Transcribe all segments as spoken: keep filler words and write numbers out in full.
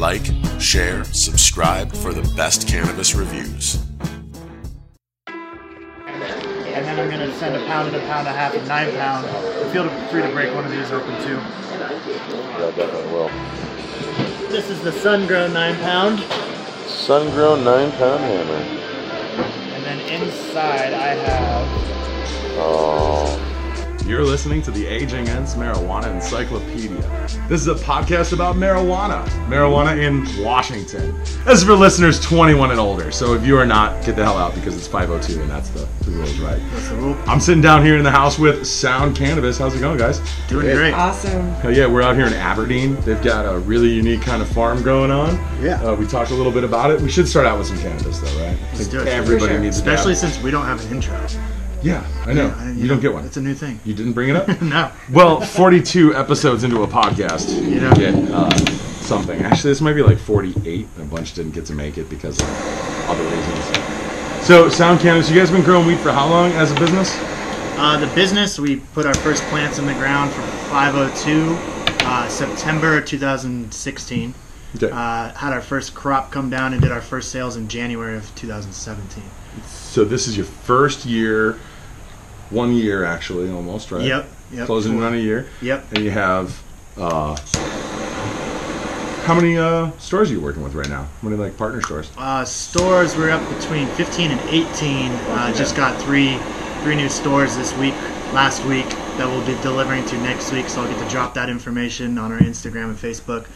like, share, subscribe for the best cannabis reviews. And then I'm going to send a pound and a pound and a half and nine pound. Feel free to break one of these open too. Yeah, definitely will. This is the sun-grown nine pound. Sun-grown nine pound hammer. And then inside I have... Oh. You're listening to the Aging Ents Marijuana Encyclopedia. This is a podcast about marijuana. Marijuana in Washington. This is for listeners twenty-one and older. So if you are not, get the hell out because it's five oh two and that's the, the rules, right? That's the rule. I'm sitting down here in the house with Sound Cannabis. How's it going, guys? Doing great. great. Awesome. Hell yeah, we're out here in Aberdeen. They've got a really unique kind of farm going on. Yeah. Uh, we talked a little bit about it. We should start out with some cannabis though, right? Let's do it. Everybody sure. needs it. Especially since we don't have an intro. Yeah, I know. Yeah, I, you, you don't know, get one. It's a new thing. You didn't bring it up? No. Well, forty-two episodes into a podcast, you, know. you get uh, something. Actually, this might be like forty-eight. A bunch didn't get to make it because of other reasons. So, Sound Cannabis, you guys been growing weed for how long as a business? Uh, the business, we put our first plants in the ground from five oh two, uh, September two thousand sixteen. Okay. Uh, had our first crop come down and did our first sales in January of two thousand seventeen. So this is your first year, one year actually, almost, right? Yep. yep. Closing cool. on a year. Yep. And you have, uh, how many uh, stores are you working with right now? How many like partner stores? Uh, stores, we're up between fifteen and eighteen. Uh, yeah. Just got three, three new stores this week, last week, that we'll be delivering to next week. So I'll get to drop that information on our Instagram and Facebook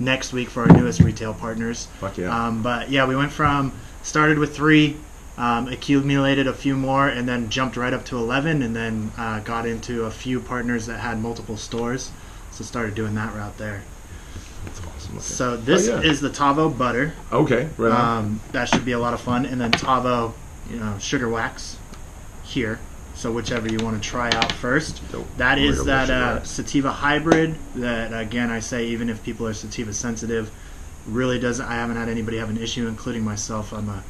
next week for our newest retail partners. Fuck yeah. Um, but yeah, we went from, started with three. Um, accumulated a few more and then jumped right up to eleven and then uh, got into a few partners that had multiple stores, so started doing that route there. That's awesome. Okay. So this oh, yeah. is the Tahoe Butter. Okay, right on. Um, that should be a lot of fun. And then Tahoe, you know, sugar wax here. So whichever you want to try out first. So that is that uh, sativa hybrid that, again, I say even if people are sativa sensitive, really doesn't, I haven't had anybody have an issue, including myself. I'm a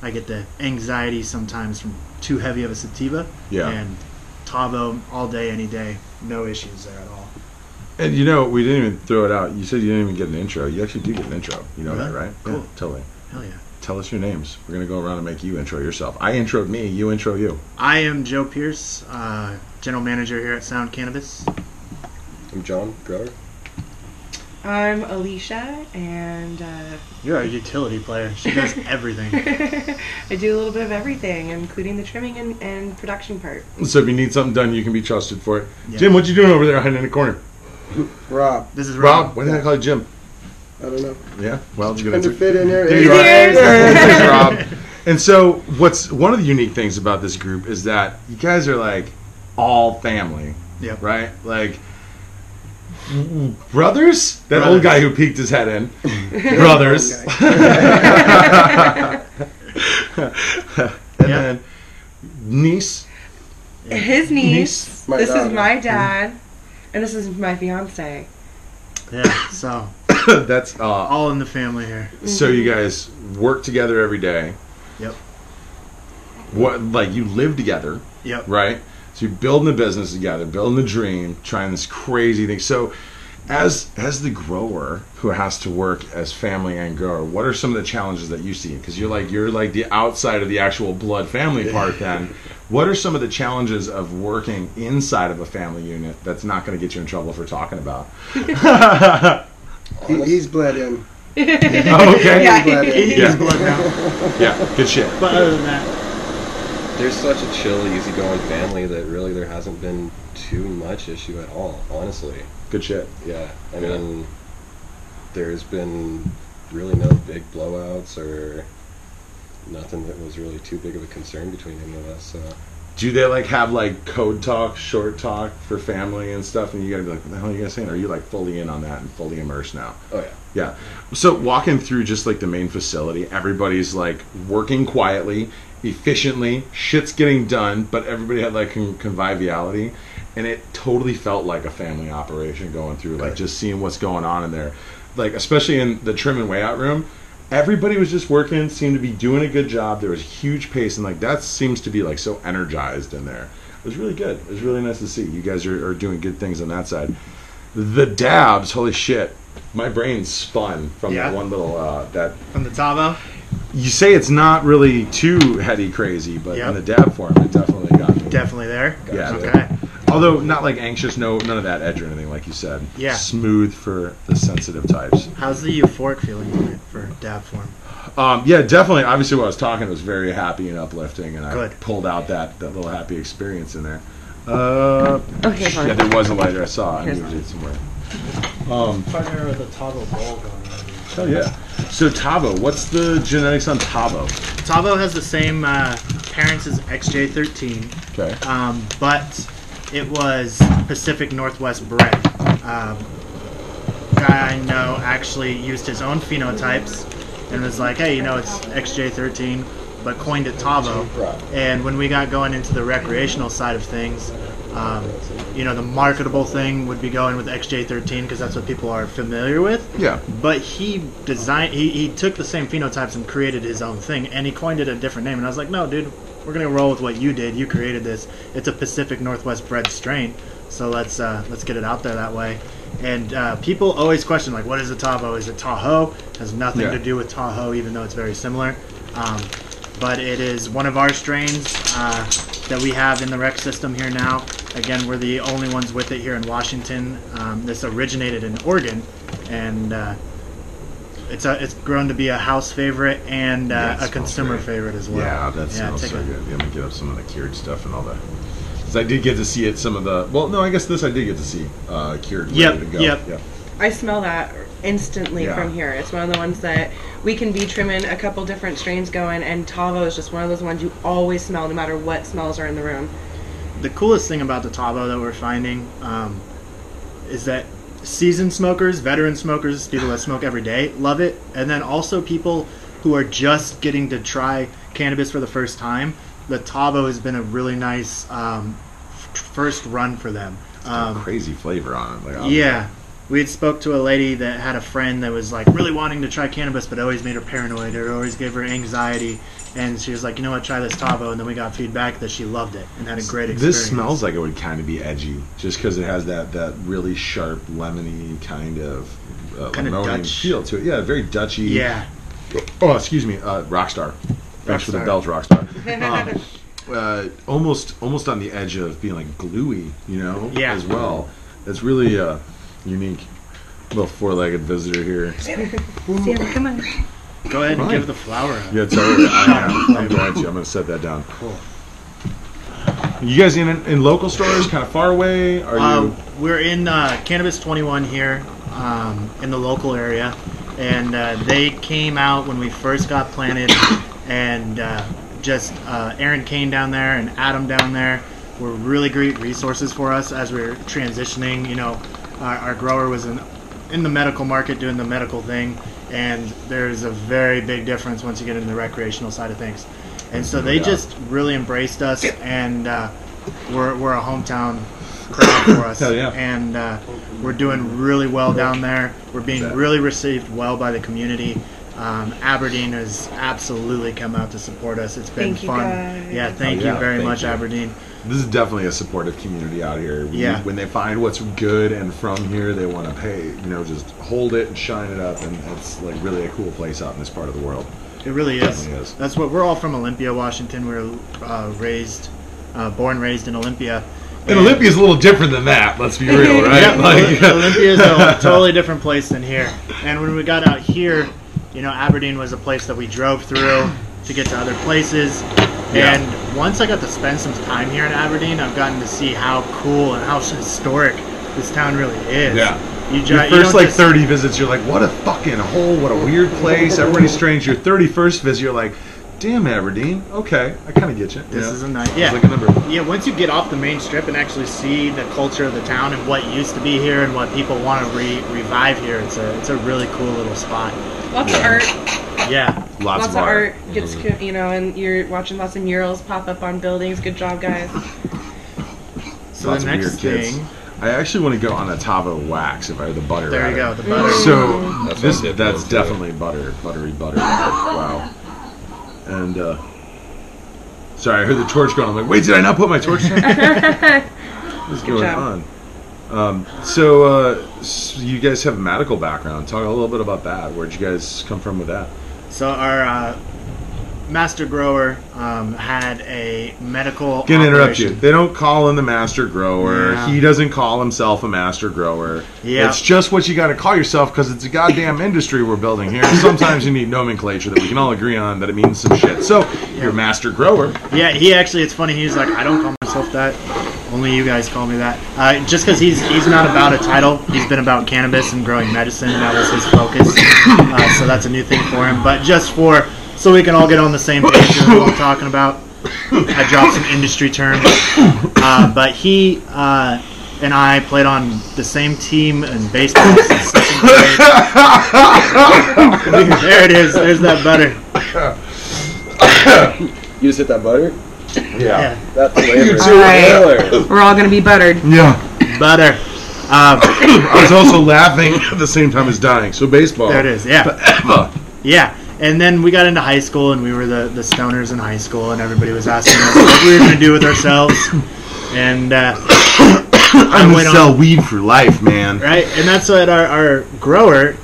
I get the anxiety sometimes from too heavy of a sativa. Yeah. And Tavo all day, any day, no issues there at all. And you know, we didn't even throw it out. You said you didn't even get an intro. You actually do get an intro. You know really? that, right? Cool. Yeah, totally. Hell yeah. Tell us your names. We're going to go around and make you intro yourself. I introed me, you intro you. I am Joe Pierce, uh, General Manager here at Sound Cannabis. I'm John Grover. I'm Alicia, and uh, you're a utility player. She does everything. I do a little bit of everything, including the trimming and, and production part. So if you need something done, you can be trusted for it. Yeah. Jim, what you doing over there hiding in the corner? Rob. This is Rob. Rob, why did I call you Jim? I don't know. Yeah, well, it's going to fit in there. There you are. There's Rob. And so, what's one of the unique things about this group is that you guys are like all family. Yep. Right. Like. Brothers? That brothers. Old guy who peeked his head in. Brothers. And yeah. then niece. His niece. niece. This daughter. Is my dad. And this is my fiance. Yeah, so. That's uh, all in the family here. So you guys work together every day. Yep. What like you live together. Yep. Right? So you're building the business together, building the dream, trying this crazy thing. So as as the grower who has to work as family and grower, what are some of the challenges that you see? Because you're like you're like the outside of the actual blood family part then. What are some of the challenges of working inside of a family unit that's not going to get you in trouble for talking about? he, he's bled in. Oh, okay. Yeah. He's bled in. He's yeah. bled out. Yeah, good shit. But other than that. There's such a chill, easygoing family that really there hasn't been too much issue at all, honestly. Good shit. Yeah. I yeah. mean, there's been really no big blowouts or nothing that was really too big of a concern between any of us. So. Do they, like, have, like, code talk, short talk for family and stuff? And you gotta be like, what the hell are you guys saying? Are you, like, fully in on that and fully immersed now? Oh, yeah. Yeah. So walking through just, like, the main facility, everybody's, like, working quietly, efficiently, shit's getting done, but everybody had like con- conviviality, and it totally felt like a family operation going through, like just seeing what's going on in there, like especially in the trim and weigh out room. Everybody was just working, seemed to be doing a good job. There was huge pace, and like that seems to be like so energized in there. It was really good. It was really nice to see. You guys are, are doing good things on that side. The dabs, holy shit. my brain spun from yeah. that one little uh, that from the Tavo. You say it's not really too heady crazy, but yep. in the dab form, it definitely got me. Definitely there. Got yeah. Okay. There. Although not like anxious, no, none of that edge or anything, like you said. Yeah. Smooth for the sensitive types. How's the euphoric feeling tonight for dab form? Um, yeah, definitely. Obviously, what I was talking it was very happy and uplifting, and I Good. pulled out that, that little happy experience in there. Uh, oh, here's one. Yeah, there was a lighter. I saw. I moved it somewhere. Um, partner with a Tavo ball going on. Oh yeah. So Tavo, what's the genetics on Tavo? Tavo has the same uh, parents as X J thirteen. Okay. Um, but it was Pacific Northwest bred. Um, guy I know actually used his own phenotypes and was like, hey, you know, it's X J thirteen, but coined it Tavo. And when we got going into the recreational side of things, um, you know, the marketable thing would be going with X J thirteen because that's what people are familiar with. Yeah. But he designed, he, he took the same phenotypes and created his own thing, and he coined it a different name. And I was like, no, dude, we're gonna roll with what you did. You created this. It's a Pacific Northwest bred strain, so let's uh, let's get it out there that way. And uh, people always question, like, what is a Tavo? Is it Tahoe? It has nothing yeah. to do with Tahoe, even though it's very similar. Um, but it is one of our strains uh, that we have in the rec system here now. Again, we're the only ones with it here in Washington. Um, this originated in Oregon, and uh, it's a, it's grown to be a house favorite and uh, yeah, a consumer great. favorite as well. Yeah, that smells yeah, so good. Yeah, I'm gonna get up some of the cured stuff and all that. Because I did get to see it. Some of the well, no, I guess this I did get to see uh, cured. Yep, to go. yep, yep. I smell that instantly yeah. from here. It's one of the ones that we can be trimming a couple different strains going, and Tavo is just one of those ones you always smell no matter what smells are in the room. The coolest thing about the Tavo that we're finding um, is that seasoned smokers, veteran smokers, people that smoke every day love it, and then also people who are just getting to try cannabis for the first time. The Tavo has been a really nice um, first run for them. Um, it's got crazy flavor on it. Like, obviously. Yeah. We had spoke to a lady that had a friend that was like really wanting to try cannabis, but always made her paranoid or always gave her anxiety. And she was like, you know what, try this Tavo. And then we got feedback that she loved it and had a great experience. This smells like it would kind of be edgy, just because it has that, that really sharp, lemony kind of uh, kind of Dutch feel to it. Yeah, very Dutchy. Yeah. Oh, excuse me, uh, Rockstar. Thanks for the bells, Rockstar. um, uh, almost, almost on the edge of being like gluey, you know, yeah. as well. It's really. Uh, Unique little four-legged visitor here. Santa, come on. Go ahead and Fine. give the flower up. Yeah, totally. I am. I'm going to. I'm going to set that down. Cool. You guys in in local stores? Kind of far away? Are um, you? We're in uh, Cannabis Twenty One here um, in the local area, and uh, they came out when we first got planted, and uh, just uh, Aaron Kane down there and Adam down there were really great resources for us as we we're transitioning. You know. Our, our grower was in, in the medical market doing the medical thing, and there's a very big difference once you get into the recreational side of things. And so they yeah. just really embraced us, and uh, we're, we're a hometown crowd for us. Hell yeah. And uh, we're doing really well down there. We're being really received well by the community. Um, Aberdeen has absolutely come out to support us. It's been thank fun. You yeah, thank oh, yeah, you very thank much, you. Aberdeen. This is definitely a supportive community out here. We, yeah. When they find what's good and from here, they want to pay, you know, just hold it and shine it up. And it's like really a cool place out in this part of the world. It really is. It is. That's what we're all from Olympia, Washington. We were uh, raised, uh, born, raised in Olympia. And, and Olympia is a little different than that. Let's be real, right? Yeah, like, Olympia is a totally different place than here. And when we got out here, you know, Aberdeen was a place that we drove through to get to other places. Yeah. And once I got to spend some time here in Aberdeen, I've gotten to see how cool and how historic this town really is. Yeah. You Your first, you don't like, just... thirty visits, you're like, what a fucking hole, what a weird place, everybody's strange. Your thirty-first visit, you're like, damn, Aberdeen, okay, I kind of get you. This yeah. is a nice, yeah. Like a number. Yeah, once you get off the main strip and actually see the culture of the town and what used to be here and what people want to re revive here, it's a, it's a really cool little spot. Lots yeah. of art. Yeah, lots, lots of, of art. art gets mm-hmm. you know, and you're watching lots of murals pop up on buildings. Good job, guys. So lots the next of weird thing, kids. I actually want to go on a Tavo wax if I have the butter. There you go, the butter. So that's this that's, that's definitely too. butter, buttery butter. Wow. And uh, sorry, I heard the torch going. I'm like, wait, did I not put my torch down? What's going on? Um, so, uh, so you guys have a medical background. Talk a little bit about that. Where'd you guys come from with that? So our uh, master grower um, had a medical. Can operation. Interrupt you. They don't call him the master grower. Yeah. He doesn't call himself a master grower. Yeah. It's just what you got to call yourself because it's a goddamn industry we're building here. Sometimes you need nomenclature that we can all agree on that it means some shit. So yeah. You're a master grower. Yeah. He actually, it's funny. He's like, I don't call myself that. Only you guys call me that. Uh, just because he's he's not about a title. He's been about cannabis and growing medicine. That was his focus. Uh, so that's a new thing for him. But just for so we can all get on the same page of what I'm talking about, I dropped some industry terms. Uh, but he uh, and I played on the same team in baseball since second grade. There it is. There's that butter. You just hit that butter? Yeah. Yeah, that's flavor. All right. We're all gonna be buttered. Yeah, butter. Um, I was also laughing at the same time as dying. So baseball. There it is. Yeah. Forever. Yeah, and then we got into high school, and we were the, the stoners in high school, and everybody was asking us what we were gonna do with ourselves. And uh, I'm gonna sell on. Weed for life, man. Right, and that's what our, our grower.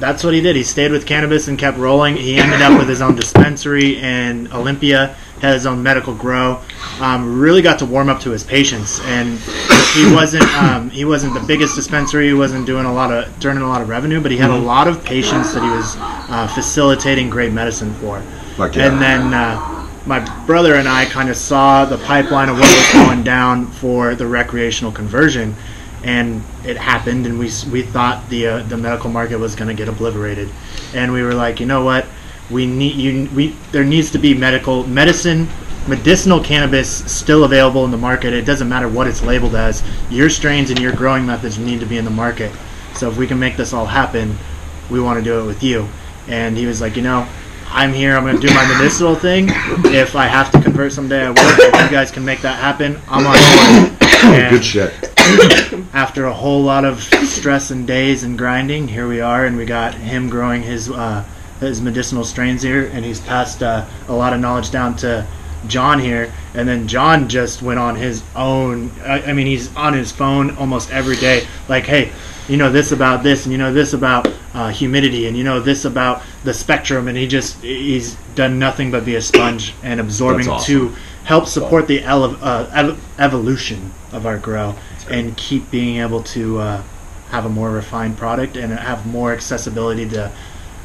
That's what he did. He stayed with cannabis and kept rolling. He ended up with his own dispensary in Olympia, had his own medical grow. Um, really got to warm up to his patients, and he wasn't um, he wasn't the biggest dispensary. He wasn't doing a lot of turning a lot of revenue, but he had a lot of patients that he was uh, facilitating great medicine for. Fuck yeah. And then uh, my brother and I kind of saw the pipeline of what was going down for the recreational conversion. And it happened, and we we thought the uh, the medical market was going to get obliterated, and we were like, you know what, we need you we there needs to be medical medicine, medicinal cannabis still available in the market. It doesn't matter what it's labeled as. Your strains and your growing methods need to be in the market. So if we can make this all happen, we want to do it with you. And he was like, you know, I'm here. I'm going to do my medicinal thing. If I have to convert someday, I will. If you guys can make that happen, I'm on board. And good shit. After a whole lot of stress and days and grinding, here we are, and we got him growing his uh, his medicinal strains here, and he's passed uh, a lot of knowledge down to John here, and then John just went on his own. I, I mean, he's on his phone almost every day, like, hey, you know this about this, and you know this about uh, humidity, and you know this about the spectrum, and he just he's done nothing but be a sponge and absorbing awesome. To help support the ele- uh, ev- evolution of our grow and keep being able to uh, have a more refined product and have more accessibility to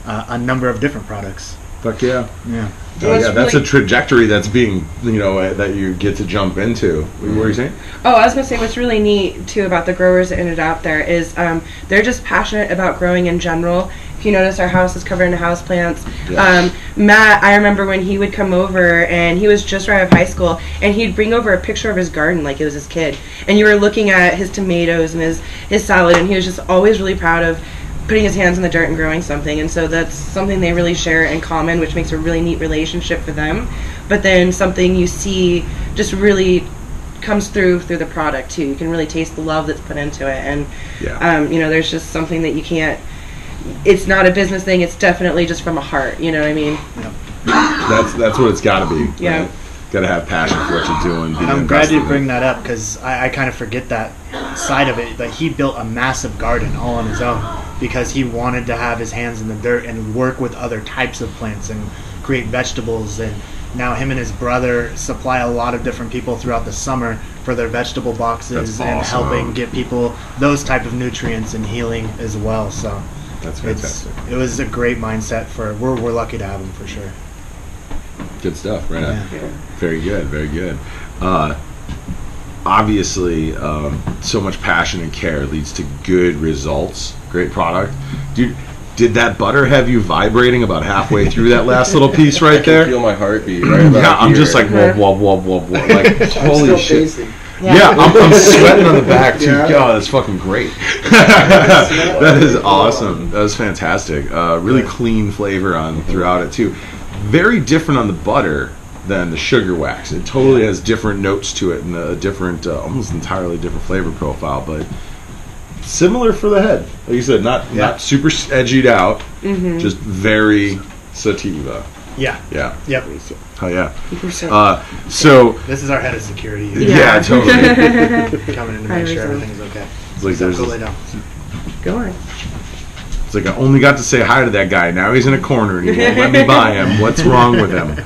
uh, a number of different products. Fuck yeah. Yeah. Oh, yeah, that's really a trajectory that's being, you know, uh, that you get to jump into. What were you saying? Oh, I was going to say what's really neat, too, about the growers that ended out there is um, they're just passionate about growing in general. If you notice, our house is covered in houseplants. Yeah. Um, Matt, I remember when he would come over, and he was just right out of high school, and he'd bring over a picture of his garden like it was his kid. And you were looking at his tomatoes and his, his salad, and he was just always really proud of putting his hands in the dirt and growing something. And so that's something they really share in common, which makes a really neat relationship for them. But then something you see just really comes through through the product too. You can really taste the love that's put into it. And yeah. um, you know, there's just something that you can't, it's not a business thing, it's definitely just from a heart, you know what I mean? Yeah. that's that's what it's got to be. Yeah. Right? Gotta have passion for what you're doing. I'm glad you bring that up because I, I kind of forget that side of it. That he built a massive garden all on his own because he wanted to have his hands in the dirt and work with other types of plants and create vegetables. And now him and his brother supply a lot of different people throughout the summer for their vegetable boxes and helping get people those type of nutrients and healing as well. So that's fantastic. It was a great mindset for. We're we're lucky to have him for sure. Good stuff, right? Yeah. Yeah. Very good, very good. Uh, obviously, um, so much passion and care leads to good results. Great product. Dude, did that butter have you vibrating about halfway through that last little piece right there? I can feel my heartbeat right about yeah, I'm here. Just like, whoa, whoa, whoa, whoa, whoa. Like, holy shit. Facing. Yeah, yeah I'm, I'm sweating on the back, too. Yeah. God, that's fucking great. That is awesome. That was fantastic. Uh, really clean flavor on throughout it, too. Very different on the butter than the sugar wax. It totally has different notes to it and a different, uh, almost entirely different flavor profile, but similar for the head. Like you said, not yeah. not super edgied out, mm-hmm. just very sativa. Yeah. Yeah. Yep. Oh, yeah. Uh, so. This is our head of security. Yeah, yeah totally. Coming in to make sure everything's okay. It's like there's this, down. Go on. It's like I only got to say hi to that guy. Now he's in a corner and he won't let me buy him. What's wrong with him?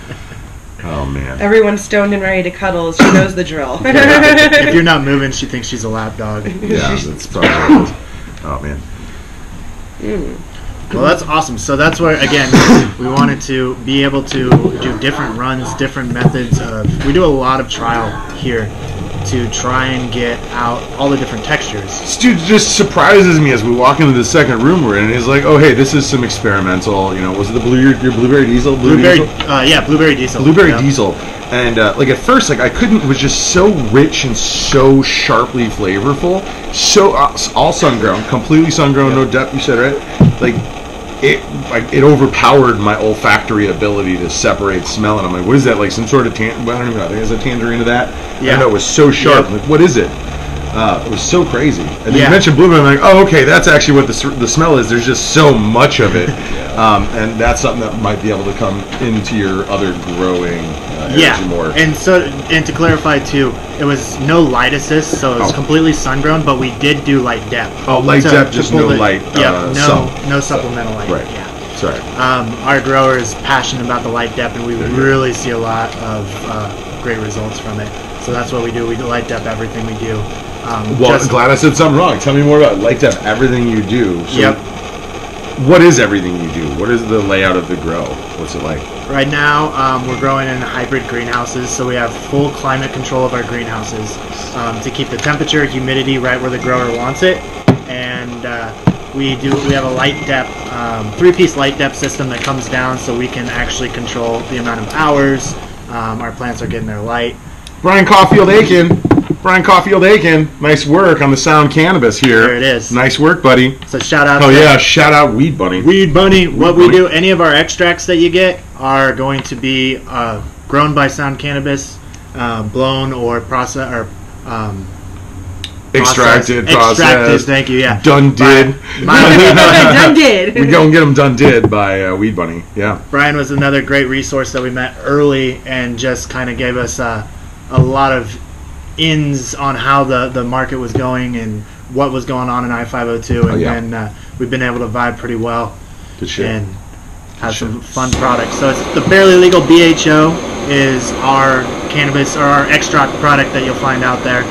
Oh man. Everyone's stoned and ready to cuddle. She knows the drill. Yeah. If you're not moving, she thinks she's a lap dog. Yeah, that's probably right. Oh man. Mm. Well, that's awesome. So that's where, again, we wanted to be able to do different runs, different methods of, we do a lot of trial here to try and get out all the different textures. This dude just surprises me as we walk into the second room we're in, and he's like, oh, hey, this is some experimental, you know, was it the blue, your Blueberry Diesel? Blue Blueberry, Diesel? Uh, yeah, Blueberry Diesel. Blueberry yeah. Diesel. And, uh, like, at first, like, I couldn't, it was just so rich and so sharply flavorful, so, uh, all sun-grown, completely sun-grown, yeah. no depth, you said, right? Like, it, like, it overpowered my olfactory ability to separate smell, and I'm like, what is that, like, some sort of, tan- well, I don't even know, there's a tangerine to that? Yeah. I know, it was so sharp, yeah. like, what is it? Uh, it was so crazy. And then yeah. you mentioned blueberry, I'm like, oh, okay, that's actually what the, the smell is, there's just so much of it. yeah. um, and that's something that might be able to come into your other growing uh, yeah. more. And so, and to clarify too, it was no light assist, so it was oh. completely sun-grown, but we did do light depth. Oh, light so depth, just no the, light yeah, uh, no, no supplemental light. Right. Yeah. Sorry. Um, our grower is passionate about the light depth, and we there really you. see a lot of uh, great results from it. So that's what we do. We light depth everything we do. Um, well, I'm glad I said something wrong. Tell me more about light depth, everything you do. So yep. What is everything you do? What is the layout of the grow? What's it like? Right now, um, we're growing in hybrid greenhouses, so we have full climate control of our greenhouses um, to keep the temperature, humidity right where the grower wants it. And uh, we do. We have a light depth, um, three-piece light depth system that comes down, so we can actually control the amount of hours um, our plants are getting their light. Brian Caulfield Aiken. Brian Caulfield Aiken, nice work on the Sound Cannabis here. There it is. Nice work, buddy. So shout out. Oh to yeah, shout out Weed Bunny. Weed Bunny. Weed what Bunny. we do, any of our extracts that you get are going to be uh, grown by Sound Cannabis, uh, blown or process or um, extracted, processed. Extracted. Thank you. Yeah. Done did. Done did. We don't get them done did by uh, Weed Bunny. Yeah. Brian was another great resource that we met early and just kind of gave us uh, a lot of ins on how the, the market was going and what was going on in I five oh two, and oh, yeah. then uh, we've been able to vibe pretty well Good shit. and have Good some shit. fun products. So it's the Barely Legal B H O is our cannabis or our extract product that you'll find out there.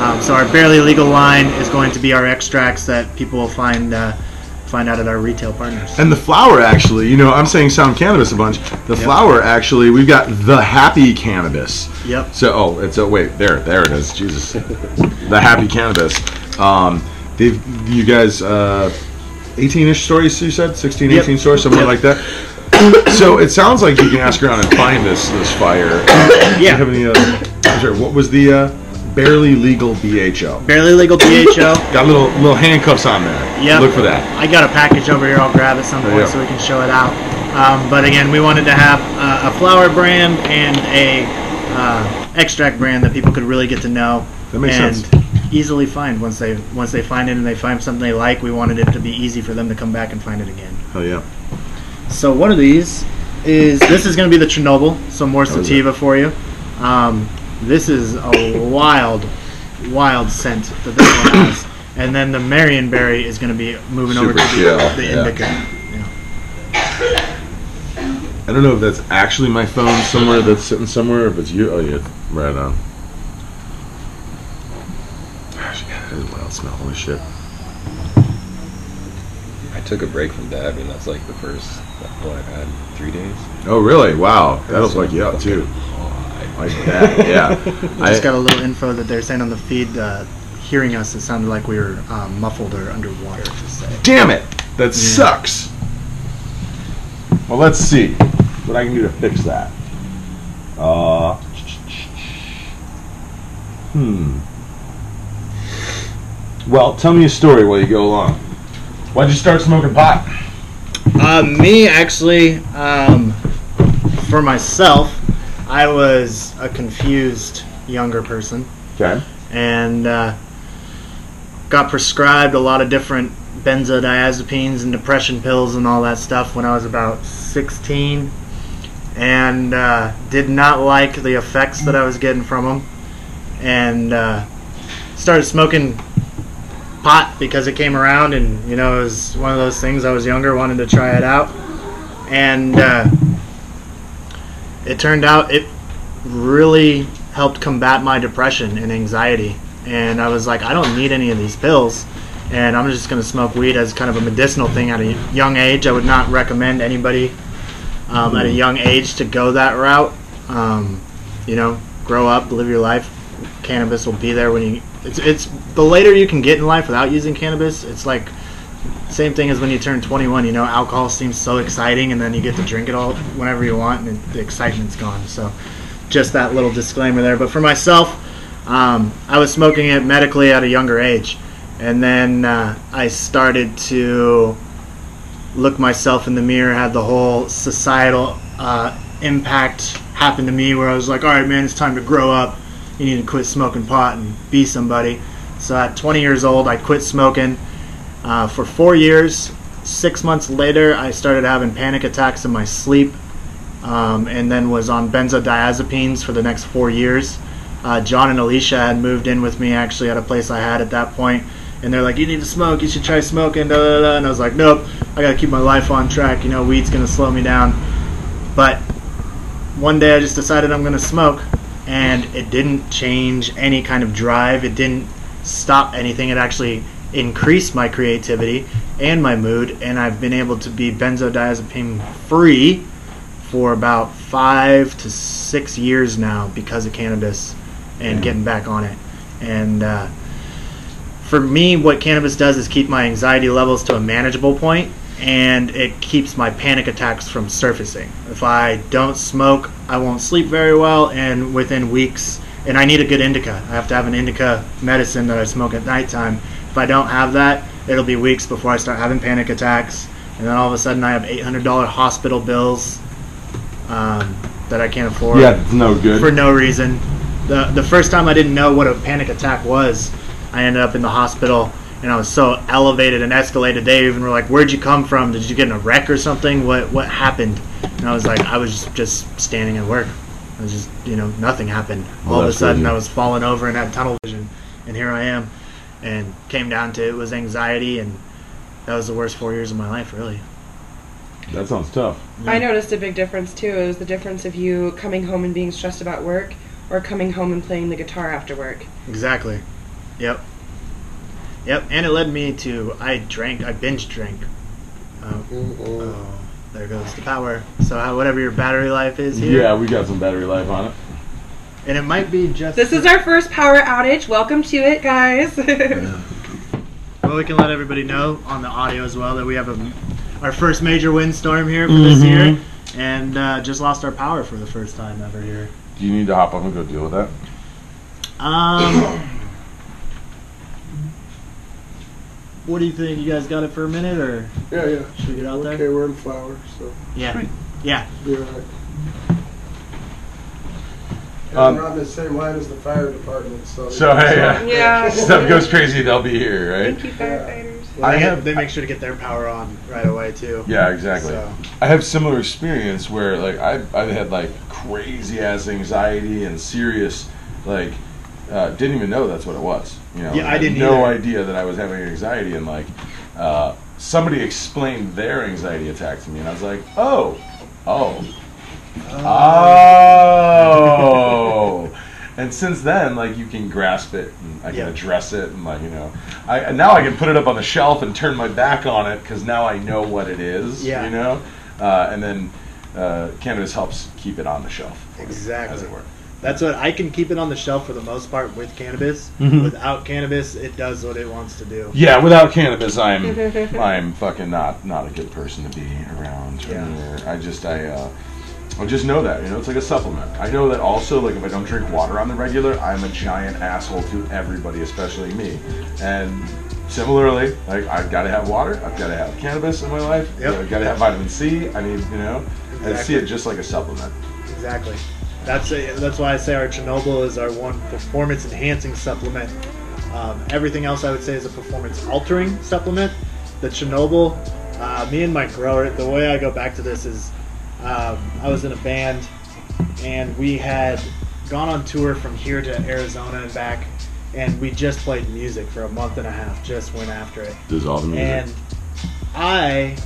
Um, so our Barely Legal line is going to be our extracts that people will find uh, find out at our retail partners. And the flower, actually, you know, I'm saying Sound Cannabis a bunch. The yep. flower, actually, we've got the Happy Cannabis. Yep. So, oh, it's oh, wait, there, there it is. Jesus, the Happy Cannabis. Um, they've, you guys, uh, eighteen-ish stories, you said, sixteen, yep. eighteen stories, something yep. like that. So it sounds like you can ask around and find this this fire. Uh, yeah. Do you have any? Uh, I'm sorry, what was the uh, Barely Legal B H O? Barely Legal B H O. Got little little handcuffs on there. Yeah. Look for that. I got a package over here. I'll grab at some point oh, yeah. so we can show it out. Um, but again, we wanted to have uh, a flower brand and a uh, extract brand that people could really get to know that makes and sense. easily find once they once they find it and they find something they like. We wanted it to be easy for them to come back and find it again. Oh yeah. So one of these is this is going to be the Chernobyl, so more sativa for you. Um, this is a wild, wild scent that this one has, and then the Marionberry is going to be moving Super over to the, the yeah. indica. Yeah. I don't know if that's actually my phone somewhere that's sitting somewhere, or if it's you. Oh, yeah. Right on. Gosh, that is a wild smell. Holy shit. I took a break from dabbing. That's like the first one I've had in three days. Oh, really? Wow. That'll fuck you up, too. Like that, yeah. We I just got a little info that they're saying on the feed, uh, hearing us, it sounded like we were um, muffled or underwater. Damn it! That yeah. sucks! Well, let's see what I can do to fix that. Uh, hmm. Well, tell me a story while you go along. Why'd you start smoking pot? Uh, me, actually, um, for myself, I was a confused younger person. Okay. And uh, got prescribed a lot of different benzodiazepines and depression pills and all that stuff when I was about sixteen, and uh, did not like the effects that I was getting from them, and uh, started smoking pot because it came around, and you know, it was one of those things. I was younger, wanted to try it out, and uh, it turned out it really helped combat my depression and anxiety. And I was like, I don't need any of these pills, and I'm just going to smoke weed as kind of a medicinal thing at a young age. I would not recommend anybody um, at a young age to go that route. Um, you know, grow up, live your life. Cannabis will be there when you... It's, it's the later you can get in life without using cannabis, it's like same thing as when you turn twenty-one. You know, alcohol seems so exciting, and then you get to drink it all whenever you want, and it, the excitement's gone. So just that little disclaimer there. But for myself, um, I was smoking it medically at a younger age. And then uh, I started to look myself in the mirror, had the whole societal uh, impact happen to me where I was like, all right, man, it's time to grow up. You need to quit smoking pot and be somebody. So at twenty years old, I quit smoking uh, for four years. Six months later, I started having panic attacks in my sleep, um, and then was on benzodiazepines for the next four years. Uh, John and Alicia had moved in with me actually at a place I had at that point, and they're like, you need to smoke, you should try smoking, da, da, da. And I was like, nope, I gotta keep my life on track, you know, weed's gonna slow me down. But one day I just decided I'm gonna smoke, and it didn't change any kind of drive, it didn't stop anything, it actually increased my creativity and my mood, and I've been able to be benzodiazepine free for about five to six years now because of cannabis and getting back on it. And uh, for me, what cannabis does is keep my anxiety levels to a manageable point, and it keeps my panic attacks from surfacing. If I don't smoke, I won't sleep very well, and within weeks, and I need a good indica. I have to have an indica medicine that I smoke at nighttime. If I don't have that, it'll be weeks before I start having panic attacks, and then all of a sudden I have eight hundred dollar hospital bills um, that I can't afford. Yeah, it's no good. For no reason. The, the first time I didn't know what a panic attack was, I ended up in the hospital, and I was so elevated and escalated. They even were like, where'd you come from? Did you get in a wreck or something? What what happened? And I was like, I was just, just standing at work. I was just, you know, nothing happened. All oh, of a sudden, crazy. I was falling over and had tunnel vision, and here I am. And came down to it was anxiety, and that was the worst four years of my life, really. That sounds tough. Yeah. I noticed a big difference, too. It was the difference of you coming home and being stressed about work, or coming home and playing the guitar after work. Exactly. Yep. Yep. And it led me to, I drank, I binge drank. Uh, oh, there goes the power. So how, whatever your battery life is here. Yeah, we got some battery life on it. And it might be just... This is our first power outage. Welcome to it, guys. Well, we can let everybody know on the audio as well that we have a, our first major windstorm here for mm-hmm. this year. And uh, just lost our power for the first time ever here. Do you need to hop up and go deal with that? Um, what do you think? You guys got it for a minute, or yeah, yeah. Should we get out okay, there? Okay, we're in flower, so yeah, Sweet. yeah. Be all right. Um, we're on the same line as the fire department, so so hey, yeah, yeah. Stuff goes crazy. They'll be here, right? Thank you, firefighters. Yeah. I have. They make sure to get their power on right away too. Yeah, exactly. So. I have similar experience where like I I've, I've had like crazy ass anxiety and serious like uh, didn't even know that's what it was. You know, yeah, I, I didn't. No either. idea that I was having anxiety, and like uh, somebody explained their anxiety attack to me, and I was like, oh, oh, oh. oh. And since then, like, you can grasp it, and I can yeah. address it, and, like, you know. I now I can put it up on the shelf and turn my back on it, because now I know what it is, yeah. you know? Uh, and then uh, cannabis helps keep it on the shelf. Exactly. As it were. That's what, I can keep it on the shelf for the most part with cannabis. Mm-hmm. Without cannabis, it does what it wants to do. Yeah, without cannabis, I'm I'm fucking not, not a good person to be around. Or yeah. I just, I... Uh, I just know that, you know, it's like a supplement. I know that also, like, if I don't drink water on the regular, I'm a giant asshole to everybody, especially me. And similarly, like, I've got to have water, I've got to have cannabis in my life, yep. you know, I've got to have vitamin C, I need, you know, exactly. I see it just like a supplement. Exactly. That's a, that's why I say our Chernobyl is our one performance-enhancing supplement. Um, everything else I would say is a performance-altering supplement. The Chernobyl, uh, me and my grower, the way I go back to this is, Um, I was in a band, and we had gone on tour from here to Arizona and back, and we just played music for a month and a half, just went after it. There's all the music. And I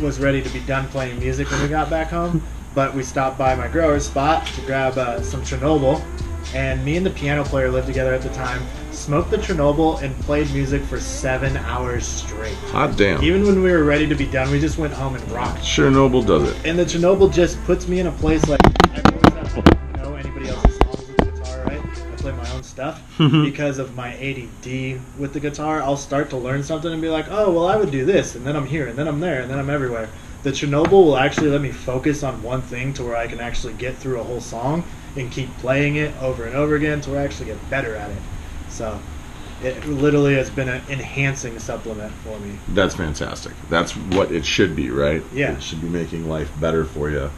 was ready to be done playing music when we got back home, but we stopped by my grower's spot to grab uh, some Chernobyl, and me and the piano player lived together at the time, smoked the Chernobyl, and played music for seven hours straight. Hot damn. Even when we were ready to be done, we just went home and rocked. Chernobyl does it. And the Chernobyl just puts me in a place like, I always have to know anybody else's songs with the guitar, right? I play my own stuff. Because of my A D D with the guitar, I'll start to learn something and be like, oh, well, I would do this, and then I'm here, and then I'm there, and then I'm everywhere. The Chernobyl will actually let me focus on one thing to where I can actually get through a whole song and keep playing it over and over again to where I actually get better at it. So it literally has been an enhancing supplement for me. That's fantastic. That's what it should be, right? Yeah. It should be making life better for you.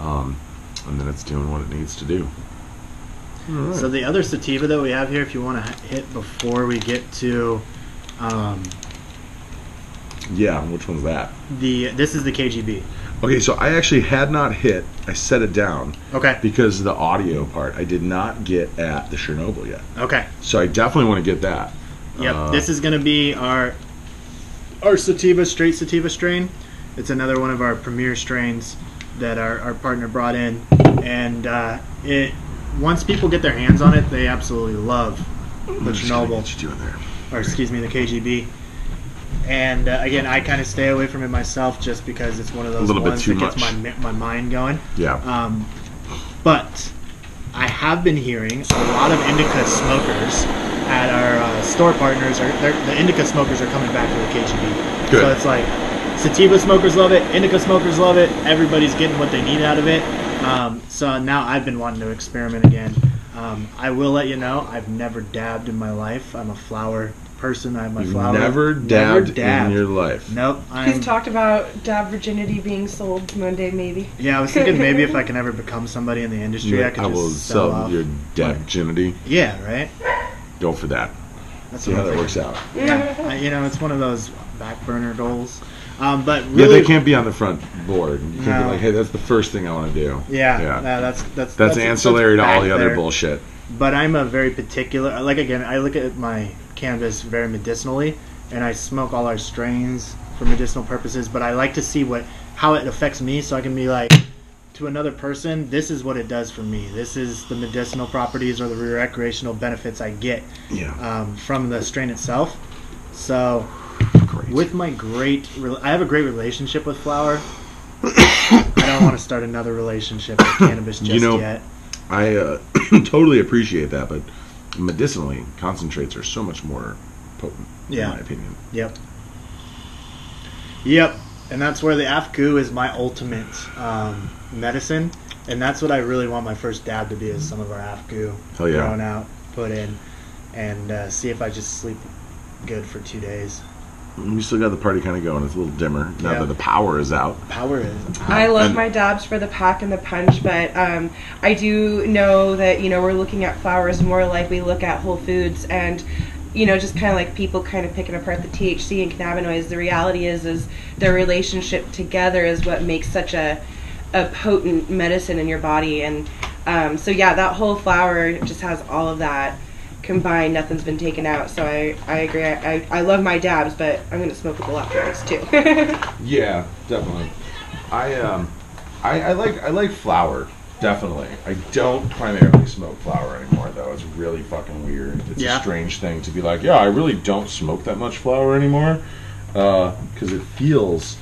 Um, and then it's doing what it needs to do. Right. So the other sativa that we have here, if you want to hit before we get to... Um, yeah, which one's that? The This is the K G B. Okay, so I actually had not hit. I set it down. Okay. Because of the audio part, I did not get at the Chernobyl yet. Okay. So I definitely want to get that. Yep. Uh, this is going to be our our sativa, straight sativa strain. It's another one of our premier strains that our, our partner brought in, and uh, it once people get their hands on it, they absolutely love the Chernobyl. What you doing there? Or excuse me, the K G B. And uh, again, I kind of stay away from it myself just because it's one of those ones that gets my, my mind going. Yeah. Um, but I have been hearing a lot of indica smokers at our uh, store partners. Or the indica smokers are coming back to the K G B. Good. So it's like sativa smokers love it, indica smokers love it. Everybody's getting what they need out of it. Um, so now I've been wanting to experiment again. Um, I will let you know, I've never dabbed in my life. I'm a flower person. I have my You've flower. Never dabbed, never dabbed in your life. Nope. I'm, He's talked about dab virginity being sold one day, maybe. Yeah, I was thinking maybe if I can ever become somebody in the industry, yeah, I could I just will sell, sell your dab virginity. Yeah, right. Go for that. That's See how that works out. Yeah, I, you know, it's one of those back burner goals. Um, but really, yeah, they can't be on the front board. You can't no. be like, hey, that's the first thing I want to do. Yeah, yeah. Uh, that's, that's that's that's ancillary that's to all the other there. bullshit. But I'm a very particular. Like again, I look at my cannabis very medicinally, and I smoke all our strains for medicinal purposes, but I like to see what how it affects me, so I can be like, to another person, this is what it does for me, this is the medicinal properties or the recreational benefits I get yeah. um, from the strain itself. So great. With my great I have a great relationship with flower. I don't want to start another relationship with cannabis just you know, yet. I uh, totally appreciate that, but medicinally, concentrates are so much more potent, yeah. in my opinion. Yep. Yep. And that's where the Afgoo is my ultimate um, medicine. And that's what I really want my first dab to be, is some of our Afgoo Hell yeah. thrown out, put in, and uh, see if I just sleep good for two days. We still got the party kind of going. It's a little dimmer now yeah. that the power is out. Power is out. I love and my dabs for the pack and the punch, but um, I do know that, you know, we're looking at flowers more like we look at whole foods, and, you know, just kind of like people kind of picking apart the T H C and cannabinoids. The reality is, is their relationship together is what makes such a, a potent medicine in your body. And um, so, yeah, that whole flower just has all of that combined. Nothing's been taken out, so I, I agree. I, I love my dabs, but I'm gonna smoke a lot for this too. Yeah, definitely. I um I, I like I like flower, definitely. I don't primarily smoke flower anymore though. It's really fucking weird. It's yeah. a strange thing to be like, yeah, I really don't smoke that much flower anymore. Uh, because it feels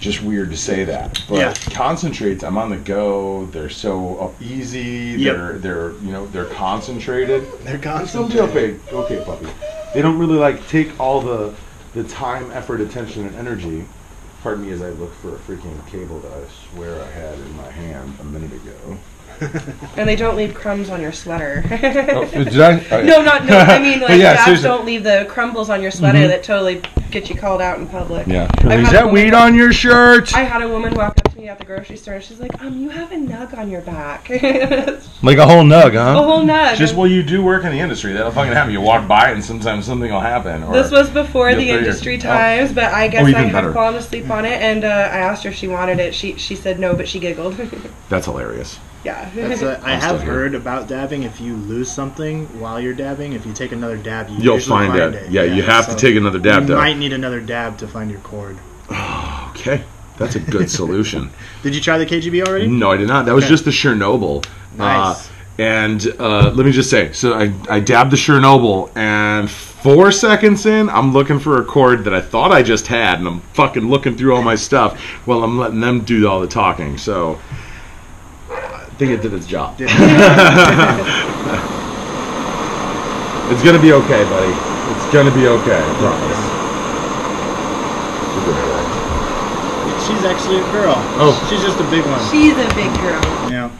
just weird to say that, but yeah. concentrates. I'm on the go. They're so easy. Yep. They're they're you know they're concentrated. They're concentrated. Okay, okay, puppy. They don't really like take all the the time, effort, attention, and energy. Pardon me as I look for a freaking cable that I swear I had in my hand a minute ago. And they don't leave crumbs on your sweater. Oh, did I? Oh, yeah. No, not no. I mean, like, yeah, dabs don't leave the crumbles on your sweater mm-hmm. that totally get you called out in public. Yeah. Is that weed on your shirt? I had a woman walk up to me at the grocery store, and she's like, "Um, you have a nug on your back." Like a whole nug, huh? A whole nug. Just well, you do work in the industry. That'll fucking happen. You walk by, and sometimes something will happen. Or this was before the industry your, times, oh, but I guess oh, I had fallen asleep on it, and uh, I asked her if she wanted it. She she said no, but she giggled. That's hilarious. Yeah. That's a, I have heard about dabbing. If you lose something while you're dabbing, if you take another dab, you you'll find, find it. it. Yeah, yeah, you have so to take another dab. You dab. might need another dab to find your cord. Oh, okay. That's a good solution. Did you try the K G B already? No, I did not. That okay. was just the Chernobyl. Nice. Uh, and uh, let me just say, so I, I dabbed the Chernobyl, and four seconds in, I'm looking for a cord that I thought I just had, and I'm fucking looking through all my stuff while I'm letting them do all the talking. So I think it did its job. It's going to be okay, buddy. It's going to be okay. I promise. She's actually a girl. Oh. She's just a big one. She's a big girl. Yeah.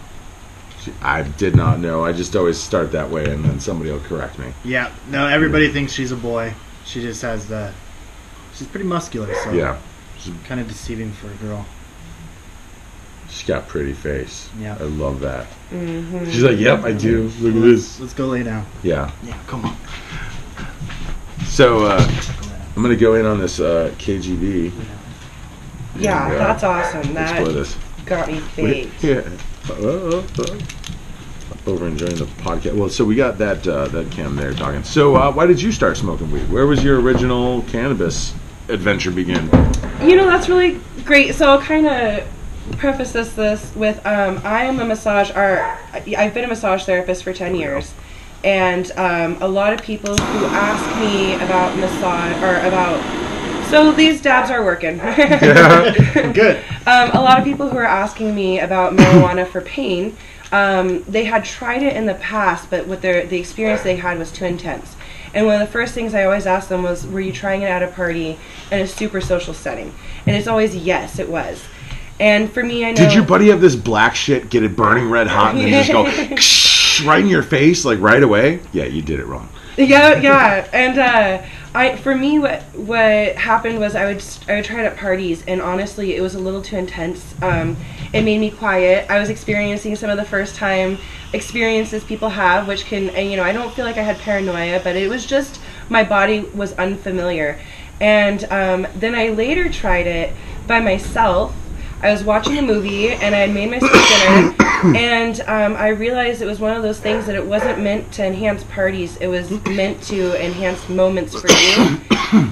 She, I did not know. I just always start that way, and then somebody will correct me. Yeah. No, everybody thinks she's a boy. She just has the... She's pretty muscular, so... Yeah. She's kind of deceiving for a girl. She's got pretty face. Yeah. I love that. Mm-hmm. She's like, yep, I do. Look at this. Let's go lay down. Yeah. Yeah, come on. So, uh, I'm going to go in on this uh, K G B. Yeah. Yeah, yeah, that's awesome. That got me baked. Yeah. Uh, uh, uh. Over enjoying the podcast. Well, so we got that uh, that Cam there talking. So, uh, why did you start smoking weed? Where was your original cannabis adventure begin? You know, that's really great. So, I'll kind of preface this this with um, I am a massage art. I've been a massage therapist for ten years, and um, a lot of people who ask me about massage or about. So these dabs are working. Yeah, good. Um, a lot of people who are asking me about marijuana for pain, um, they had tried it in the past, but what their the experience they had was too intense. And one of the first things I always asked them was, were you trying it at a party in a super social setting? And it's always, yes, it was. And for me, I know... Did your buddy have this black shit, get it burning red hot, and then just go right in your face, like right away? Yeah, you did it wrong. Yeah, yeah. And uh, I, for me, what what happened was I would I would try it at parties, and honestly, it was a little too intense. Um, it made me quiet. I was experiencing some of the first time experiences people have, which can, and, you know, I don't feel like I had paranoia, but it was just my body was unfamiliar. And um, then I later tried it by myself. I was watching a movie, and I had made myself dinner, and um, I realized it was one of those things that it wasn't meant to enhance parties. It was meant to enhance moments for you.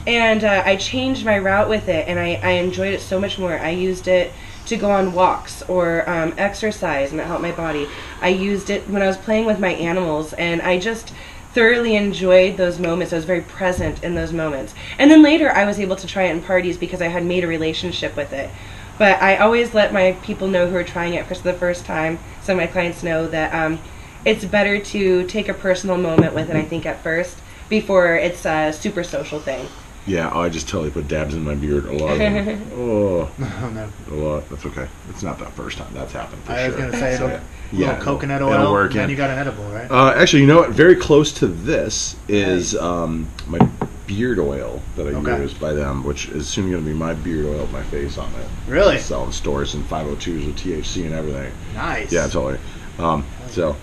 And uh, I changed my route with it, and I, I enjoyed it so much more. I used it to go on walks or um, exercise, and it helped my body. I used it when I was playing with my animals, and I just... thoroughly enjoyed those moments. I was very present in those moments. And then later I was able to try it in parties because I had made a relationship with it. But I always let my people know who are trying it for the first time, so my clients know that um, it's better to take a personal moment with it, I think, at first before it's a super social thing. Yeah, oh, I just totally put dabs in my beard a lot of them. Oh, oh no. A lot. That's okay. It's not that first time that's happened for I sure. was going to say, so, it'll, yeah, little coconut it'll, oil, it'll work and then you got an edible, right? Uh, actually, you know what? Very close to this is um, my beard oil that I okay. use by them, which is soon going to be my beard oil with my face on it. Really? I sell in stores and five oh twos with T H C and everything. Nice. Yeah, totally. Um, so... Well,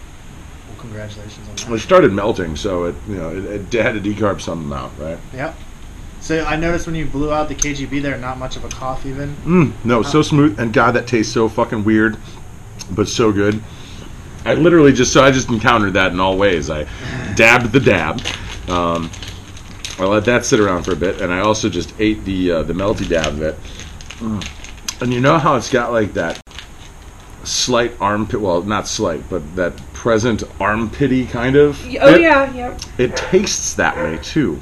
congratulations on that. Well, it started melting, so it, you know, it, it had to decarb some amount, right? Yep. So I noticed when you blew out the K G B there, not much of a cough even. Mm, no, oh. so smooth. And God, that tastes so fucking weird, but so good. I literally just, so I just encountered that in all ways. I dabbed the dab. Um, I let that sit around for a bit. And I also just ate the uh, the melty dab of it. Mm. And you know how it's got like that slight armpit, well, not slight, but that present armpity kind of. Oh, it, yeah, yeah. It tastes that way, too.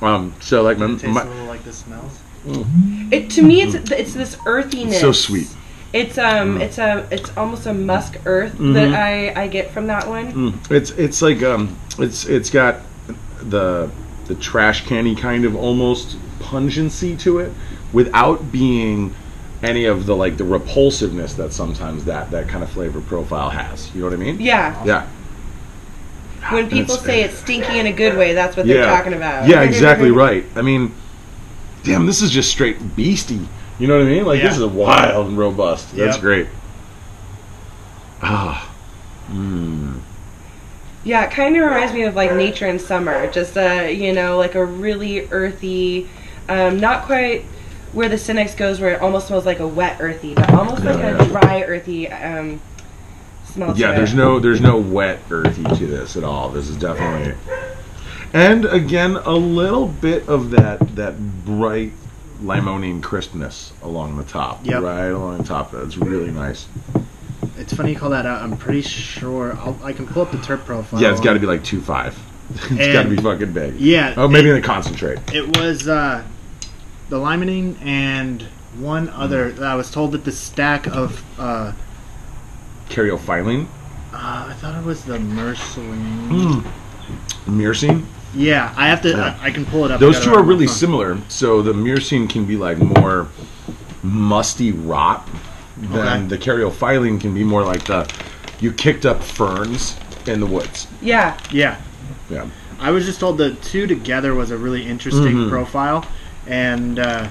Um, so like my, it taste my, a little like this smells. Mm. It to me it's mm. it's this earthiness. It's so sweet. It's um mm. it's a it's almost a musk earth mm-hmm. that I, I get from that one. Mm. It's it's like um it's it's got the the trash canny kind of almost pungency to it without being any of the like the repulsiveness that sometimes that, that kind of flavor profile has. You know what I mean? Yeah. Yeah. When people it's, say it's stinky in a good way, that's what yeah, they're talking about. Yeah, exactly right. I mean, damn, this is just straight beastie. You know what I mean? Like, yeah. This is wild and robust. Yep. That's great. Ah. Mmm. Yeah, it kind of reminds me of, like, nature in summer. Just, uh, you know, like a really earthy, um, not quite where the Cinex goes where it almost smells like a wet earthy, but almost yeah, like yeah. a dry earthy, um... smells yeah, good. There's no there's no wet earthy to this at all. This is definitely, and again a little bit of that that bright limonene crispness along the top. Yep. Right along the top. It's really nice. It's funny you call that out. I'm pretty sure I'll, I can pull up the terp profile. Yeah, it's got to be like two five. It's got to be fucking big. Yeah. Oh, maybe it, in the concentrate. It was uh, the limonene and one other. Mm. I was told that the stack of uh, caryophyllene. Uh, I thought it was the myrcene. Mm. Myrcene. Yeah, I have to. Yeah. I, I can pull it up. Those two are really similar. So the myrcene can be like more musty rot. Then okay. The caryophyllene can be more like the you kicked up ferns in the woods. Yeah. Yeah. Yeah. I was just told the two together was a really interesting mm-hmm. profile. And uh,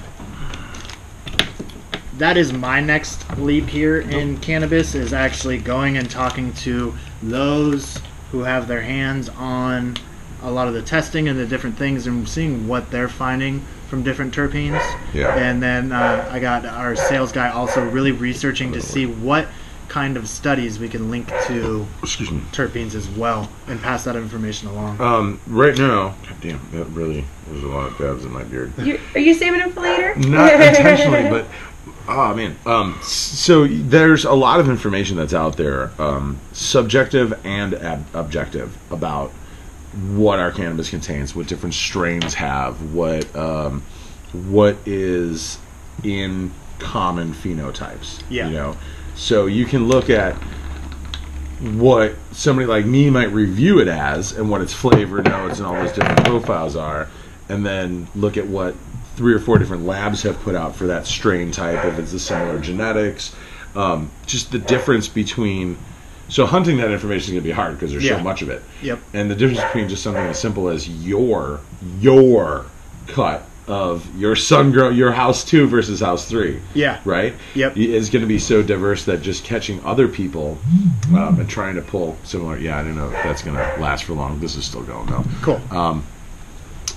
that is my next leap here nope. in cannabis is actually going and talking to those who have their hands on a lot of the testing and the different things and seeing what they're finding from different terpenes. Yeah. And then uh, I got our sales guy also really researching to see what kind of studies we can link to Excuse me. terpenes as well and pass that information along. Um, right now, goddamn, that really there's a lot of dabs in my beard. You, are you saving them for later? Not intentionally, but oh man. Um, so there's a lot of information that's out there, um, subjective and ab- objective about what our cannabis contains, what different strains have, what um, what is in common phenotypes. Yeah. You know, so you can look at what somebody like me might review it as, and what its flavor notes and all those different profiles are, and then look at what three or four different labs have put out for that strain type, if it's the similar genetics, um, just the difference between. So hunting that information is going to be hard because there's yeah. so much of it. Yep. And the difference between just something as simple as your your cut of your sun grow your house two versus house three. Yeah. Right. Yep. Is going to be so diverse that just catching other people um, and trying to pull similar. Yeah, I don't know if that's going to last for long. This is still going though. Cool. Um,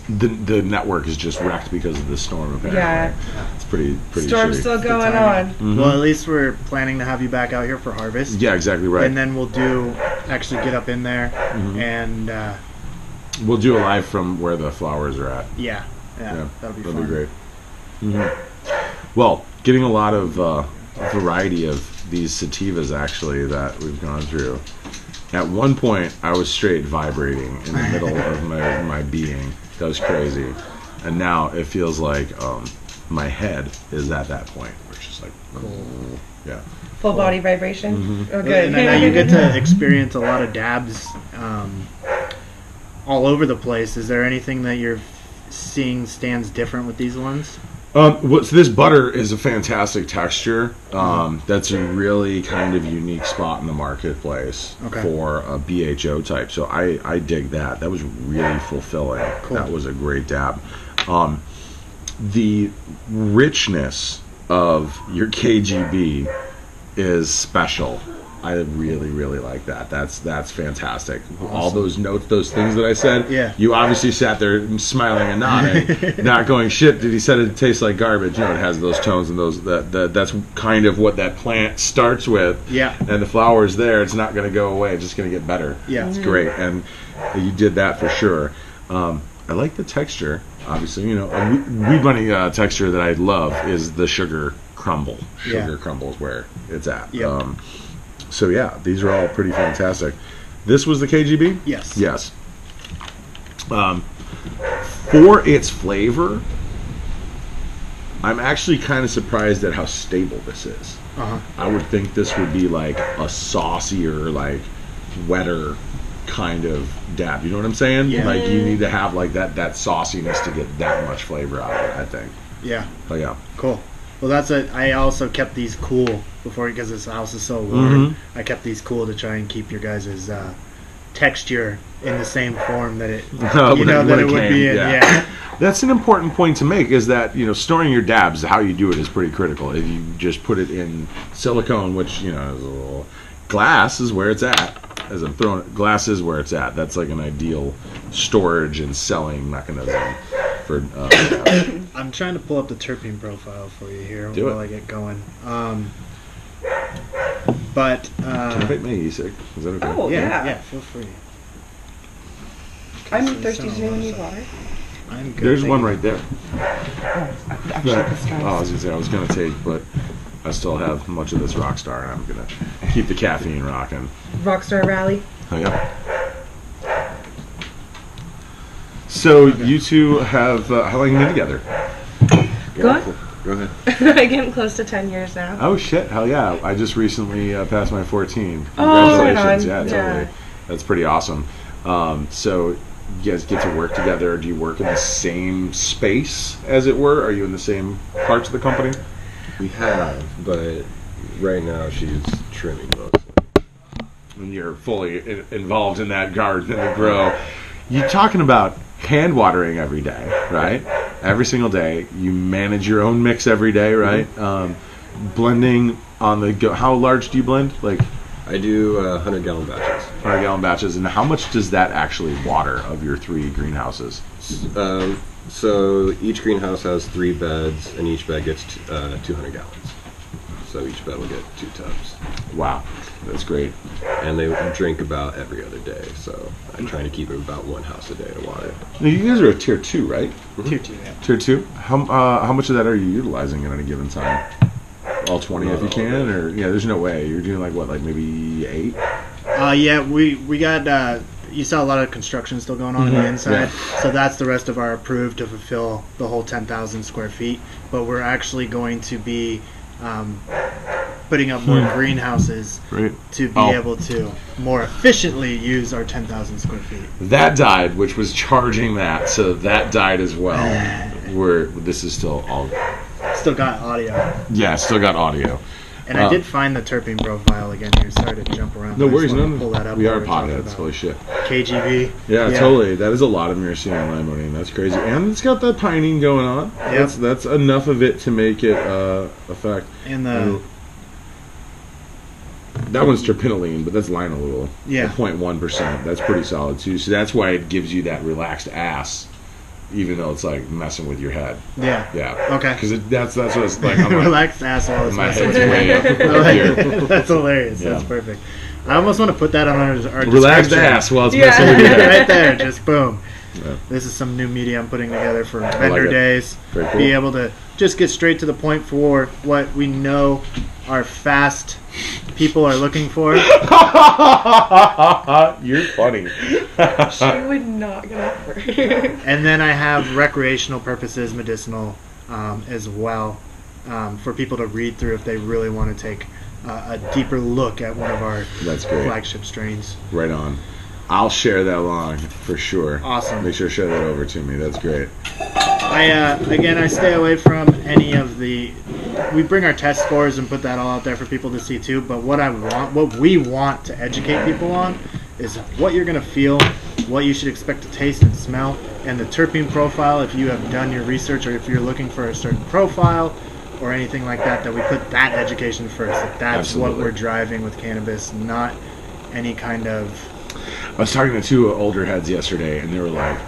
the the network is just wrecked because of the storm. Apparently. Yeah. It's pretty pretty. Storm's shitty. Still going on. Mm-hmm. Well, at least we're planning to have you back out here for harvest. Yeah, exactly right. And then we'll do actually get up in there mm-hmm. and uh, we'll do a live from where the flowers are at. Yeah, yeah, yeah. That'll be that'll fun. Be great. Mm-hmm. Well, getting a lot of uh, variety of these sativas actually that we've gone through. At one point, I was straight vibrating in the middle of my my being. That was crazy. And now it feels like um, my head is at that point, which is like, cool. Yeah. Full cool. body vibration? Mm-hmm. Oh, good. And now you get to experience a lot of dabs um, all over the place. Is there anything that you're seeing stands different with these ones? Um, well, so this butter is a fantastic texture. Um, that's a really kind of unique spot in the marketplace okay. for a B H O type. So I, I dig that. That was really fulfilling. Cool. That was a great dab. Um, the richness of your K G B is special. I really, really like that. That's that's fantastic. Awesome. All those notes, those things that I said, yeah. you obviously sat there smiling and nodding, not going, shit, did he said it tastes like garbage. You know, it has those tones and those. That, that That's kind of what that plant starts with. Yeah. And the flower's there. It's not going to go away. It's just going to get better. Yeah. It's great. And you did that for sure. Um, I like the texture, obviously. You know, a Weed Bunny uh, texture that I love is the sugar crumble. Sugar yeah. crumble is where it's at. Yep. Um, So yeah, these are all pretty fantastic. This was the K G B? Yes. Yes. Um, for its flavor, I'm actually kind of surprised at how stable this is. Uh-huh. I would think this would be like a saucier, like wetter kind of dab. You know what I'm saying? Yeah. Like you need to have like that that sauciness to get that much flavor out of it, I think. Yeah. But yeah. Cool. Well, that's it. I also kept these cool before because this house is so warm. Mm-hmm. I kept these cool to try and keep your guys' uh, texture in the same form that it, uh, you know, it, that it, it would be in. Yeah. yeah. That's an important point to make is that, you know, storing your dabs, how you do it is pretty critical. If you just put it in silicone, which, you know, is a little, glass is where it's at. As I'm throwing it, glass is where it's at. That's like an ideal storage and selling mechanism. For, uh, I'm trying to pull up the terpene profile for you here Do while it. I get going. Um, But uh, can I pick my e-cig? Is that okay? Oh yeah, yeah, yeah, feel free. I'm thirsty. Does anyone need water? I'm good. There's thing. one right there. Oh, actually, but, oh, I was gonna say I was gonna take, but I still have much of this Rockstar, and I'm gonna keep the caffeine rocking. Rockstar Rally. Oh yeah. So okay. You two have uh, how long have you been together? Go ahead. Go ahead. I get close to ten years now. Oh shit! Hell yeah! I just recently uh, passed my fourteen. Congratulations! Oh, yeah, totally. Yeah. That's pretty awesome. Um, so. You guys get to work together? Do you work in the same space, as it were? Are you in the same parts of the company? We have, but right now she's trimming mostly. And you're fully in involved in that garden and the grow. You're talking about hand watering every day, right? Every single day. You manage your own mix every day, right? Mm-hmm. um, blending on the go. How large do you blend? Like. I do uh, one hundred gallon batches. one hundred gallon batches. And how much does that actually water of your three greenhouses? Um, so each greenhouse has three beds, and each bed gets uh, two hundred gallons. So each bed will get two tubs. Wow. That's great. And they drink about every other day, so I'm trying to keep it about one house a day to water. Now you guys are a tier two, right? Mm-hmm. Tier two, yeah. Tier two? How, uh, how much of that are you utilizing at any given time? All twenty Not if you can, or yeah, there's no way you're doing like what, like maybe eight. Uh, yeah, we we got uh, you saw a lot of construction still going on mm-hmm. on the inside, yeah. So that's the rest of our approved to fulfill the whole ten thousand square feet. But we're actually going to be um, putting up more yeah. greenhouses Great. to be oh. able to more efficiently use our ten thousand square feet. That died, which was charging that, so that died as well. Where this is still all. Still got audio. Yeah, still got audio. And uh, I did find the terpene profile again here. Sorry to jump around. No worries, no. Pull that up. We are potheads. Holy shit. K G B. Yeah, yeah, totally. That is a lot of myrcene and limonene. That's crazy. And it's got that pinene going on. Yep. That's, that's enough of it to make it uh, a fact. And the... Um, that one's terpenylene, but that's linalool. Yeah. zero point one percent. That's pretty solid, too. So that's why it gives you that relaxed ass. Even though it's like messing with your head. Yeah. Yeah. Okay. Because that's that's what it's like. I'm like relaxed asshole. My head's way up here. That's hilarious. Yeah. That's perfect. I almost want to put that on our, our relaxed ass while it's yeah. messing with your head. Right there, just boom. Yeah. This is some new media I'm putting together for vendor like days. Cool. Be able to just get straight to the point for what we know our fast people are looking for. You're funny. She would not get up for it. And then I have recreational purposes, medicinal um, as well, um, for people to read through if they really want to take uh, a deeper look at one of our That's great. flagship strains. Right on. I'll share that along for sure. Awesome. Make sure to share that over to me. That's great. I uh, again, I stay away from any of the. We bring our test scores and put that all out there for people to see too. But what I want, what we want to educate people on, is what you're gonna feel, what you should expect to taste and smell, and the terpene profile. If you have done your research, or if you're looking for a certain profile, or anything like that, that we put that education first. That that's Absolutely. what we're driving with cannabis, not any kind of. I was talking to two older heads yesterday, and they were like,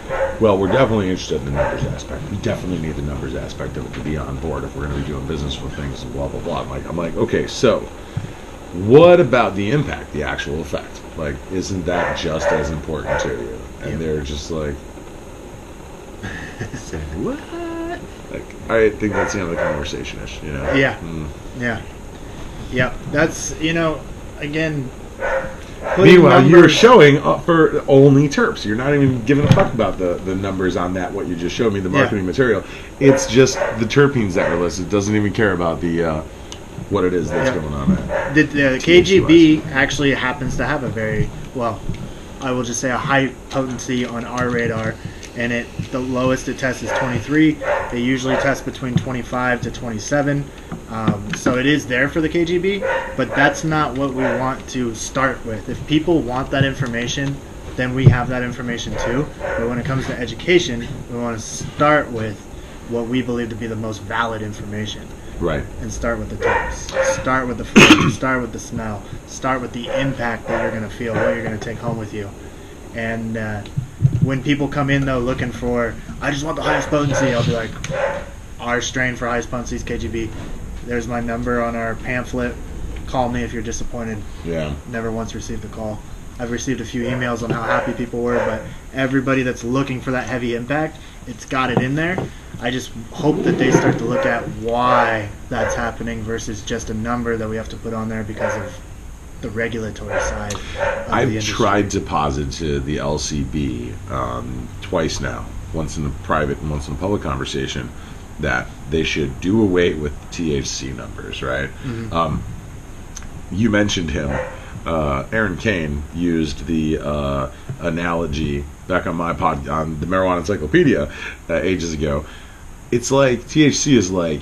well, we're definitely interested in the numbers aspect. We definitely need the numbers aspect of it to be on board if we're going to be doing business with things and blah, blah, blah. I'm like, I'm like, okay, so what about the impact, the actual effect? Like, isn't that just as important to you? And yep. they're just like, what? Like, I think that's the end of the conversation-ish, you know? Yeah. Mm. Yeah. Yeah. That's, you know, again... Meanwhile, numbers. You're showing up for only terps. You're not even giving a fuck about the, the numbers on that, what you just showed me, the marketing yeah. material. It's just the terpenes that are listed. It doesn't even care about the uh, what it is that's yeah. going on. At the the K G B actually happens to have a very, well, I will just say a high potency on our radar. And it the lowest it tests is twenty-three. They usually test between twenty-five to twenty-seven. Um, so it is there for the K G B, but that's not what we want to start with. If people want that information, then we have that information too. But when it comes to education, we want to start with what we believe to be the most valid information. Right. And start with the tips. Start with the food. Start with the smell. Start with the impact that you're going to feel, what you're going to take home with you. And... Uh, When people come in, though, looking for, I just want the highest potency, I'll be like, our strain for highest potency is K G B. There's my number on our pamphlet. call me if you're disappointed. Yeah. Never once received a call. I've received a few emails on how happy people were, but everybody that's looking for that heavy impact, it's got it in there. I just hope that they start to look at why that's happening versus just a number that we have to put on there because of the regulatory side of I've the tried to posit to the L C B um, twice now, once in a private and once in a public conversation, that they should do away with T H C numbers, right? Mm-hmm. Um, you mentioned him. Uh, Aaron Kane used the uh, analogy back on my pod on the Marijuana Encyclopedia uh, ages ago. It's like T H C is like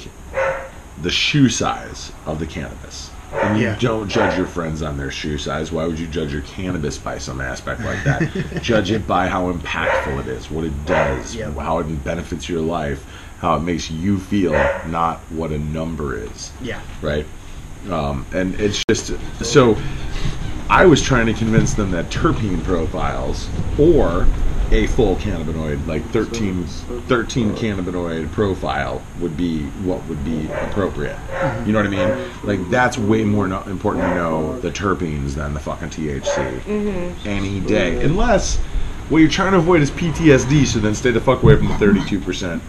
the shoe size of the cannabis, and you yeah. don't judge your friends on their shoe size. Why would you judge your cannabis by some aspect like that? Judge it by how impactful it is, what it does, yep. how it benefits your life, how it makes you feel, not what a number is. Yeah. Right. Um, and it's just so. I was trying to convince them that terpene profiles or a full cannabinoid, like thirteen, thirteen cannabinoid profile, would be what would be appropriate. You know what I mean? Like, that's way more no- important to know the terpenes than the fucking T H C mm-hmm. any day. Unless what you're trying to avoid is P T S D, so then stay the fuck away from the thirty-two percent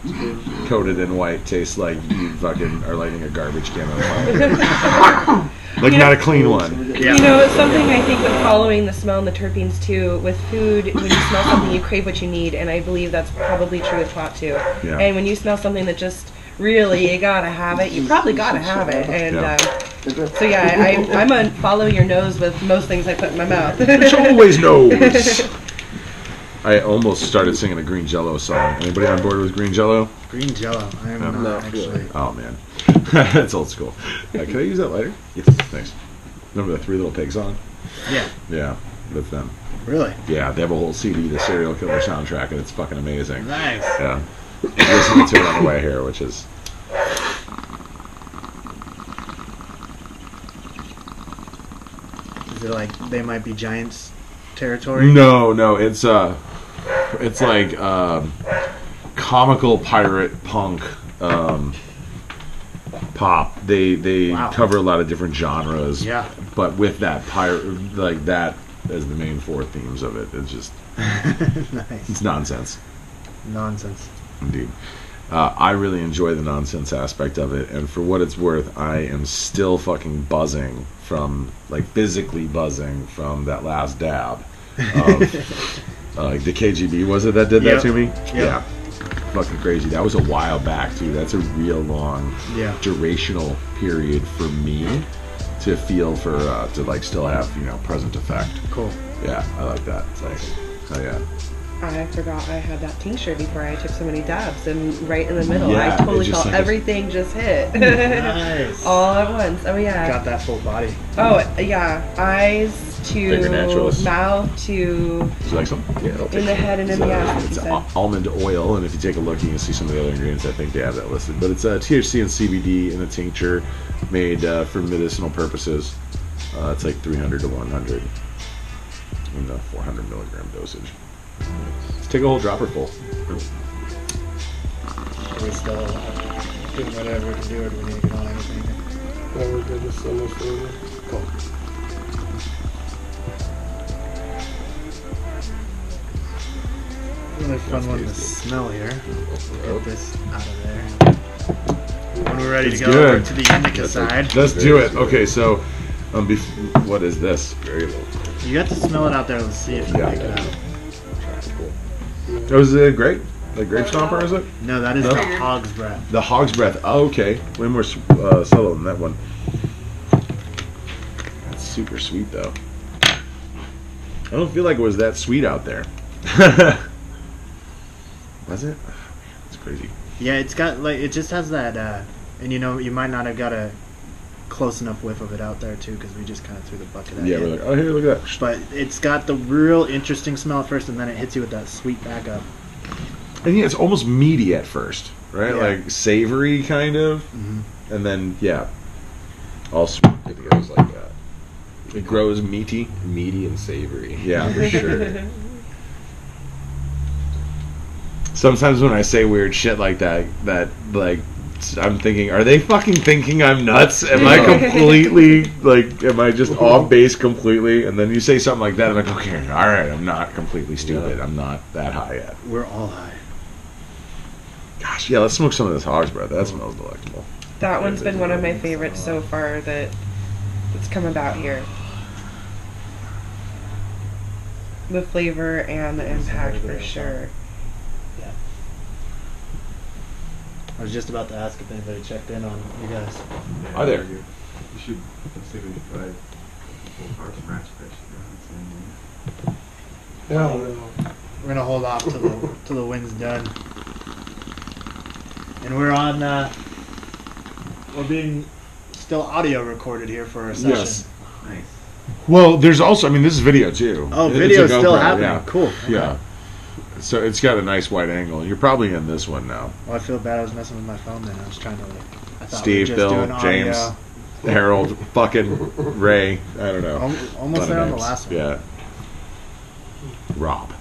coated in white tastes like you fucking are lighting a garbage can on fire. Like, you know, not a clean one. Yeah. You know, it's something I think with following the smell and the terpenes, too, with food, when you smell something, you crave what you need, and I believe that's probably true with pot, too. Yeah. And when you smell something that just, really, you gotta have it, you probably gotta have it. And yeah. Um, so, yeah, I, I'm a follow your nose with most things I put in my mouth. It's always nose. I almost started singing a Green Jellÿ song. Anybody on board with Green Jellÿ? Green Jellÿ. I am no, not, actually. Oh, man. That's old school. Uh, can I use that lighter? Yes. Thanks. Remember the Three Little Pigs song? Yeah. Yeah. With them. Really? Yeah. They have a whole C D, the Serial Killer soundtrack, and it's fucking amazing. Nice. Yeah. I'm listening to it on the way here, which is... Is it like They Might Be Giants territory? No, no. It's... uh. It's like um, comical pirate punk um, pop. They they wow. cover a lot of different genres. Yeah. But with that pirate, like that as the main four themes of it. It's just nice. It's nonsense. Nonsense. Indeed. Uh, I really enjoy the nonsense aspect of it, and for what it's worth, I am still fucking buzzing from like physically buzzing from that last dab. Of, Uh, like the K G B, was it that did yep. that to me? Yep. Yeah. Fucking crazy. That was a while back, too. That's a real long yeah. durational period for me to feel for, uh, to like still have, you know, present effect. Cool. Yeah, I like that. It's like, oh, yeah. I forgot I had that tincture before I took so many dabs, and right in the middle, yeah, I totally felt like everything just hit. Nice. All at once. Oh, yeah. Got that full body. Oh, yeah. Eyes. To mouth to like some, yeah, in the head and in so the ass. It's al- almond oil, and if you take a look, you can see some of the other ingredients. I think they have that listed, but it's uh, T H C and C B D in a tincture made uh, for medicinal purposes. Uh, it's like three hundred to one hundred in the four hundred milligram dosage. Let's take a whole dropper full. We're still doing whatever we can do, or do we need to get on anything? Whatever we did is almost over. Cool. Another fun one to smell here. Get this out of there. When we're ready it's to go good. Over to the indica side. Let's do it. Okay, so um, bef- what is this? Very little. You got to smell it out there. Let's see if you yeah, make yeah. it out. Oh, is it a grape? Like grape stomper, is it? No, that is no? the Hog's Breath. The Hog's Breath. Oh, okay. Way more uh, subtle than that one. That's super sweet, though. I don't feel like it was that sweet out there. Was it? It's crazy. Yeah, it's got like it just has that, uh, and you know you might not have got a close enough whiff of it out there too because we just kind of threw the bucket at it. Yeah, we're like, oh here, look at that. But it's got the real interesting smell at first, and then it hits you with that sweet back up. And yeah, it's almost meaty at first, right? Yeah. Like savory kind of, mm-hmm. and then yeah, all sweet. It goes like that. It grows meaty, meaty and savory. Yeah, for sure. Sometimes when I say weird shit like that, that like I'm thinking, are they fucking thinking I'm nuts? Am I completely, like, am I just off base completely? And then you say something like that, I'm like, okay, all right, I'm not completely stupid. Yeah. I'm not that high yet. We're all high. Gosh, yeah, let's smoke some of this Hog's Breath. That smells delectable. That one's been one of my favorites so far that that's come about here. The flavor and the impact, for sure. Yeah. I was just about to ask if anybody checked in on you guys. Yeah, are there? You should consider you try the full parts ranch fish. Yeah, we're gonna hold off till the till the wind's done. And we're on. Uh, we're being still audio recorded here for our session. Yes. Nice. Well, there's also, I mean, this is video too. Oh, video's still happening. Yeah. Cool. Okay. Yeah. So it's got a nice wide angle. You're probably in this one now. Well, I feel bad. I was messing with my phone then. I was trying to, like, I thought Steve, we were just Bill, doing James, audio. Harold, fucking Ray. I don't know. Almost, almost there on the last one. Yeah. Rob.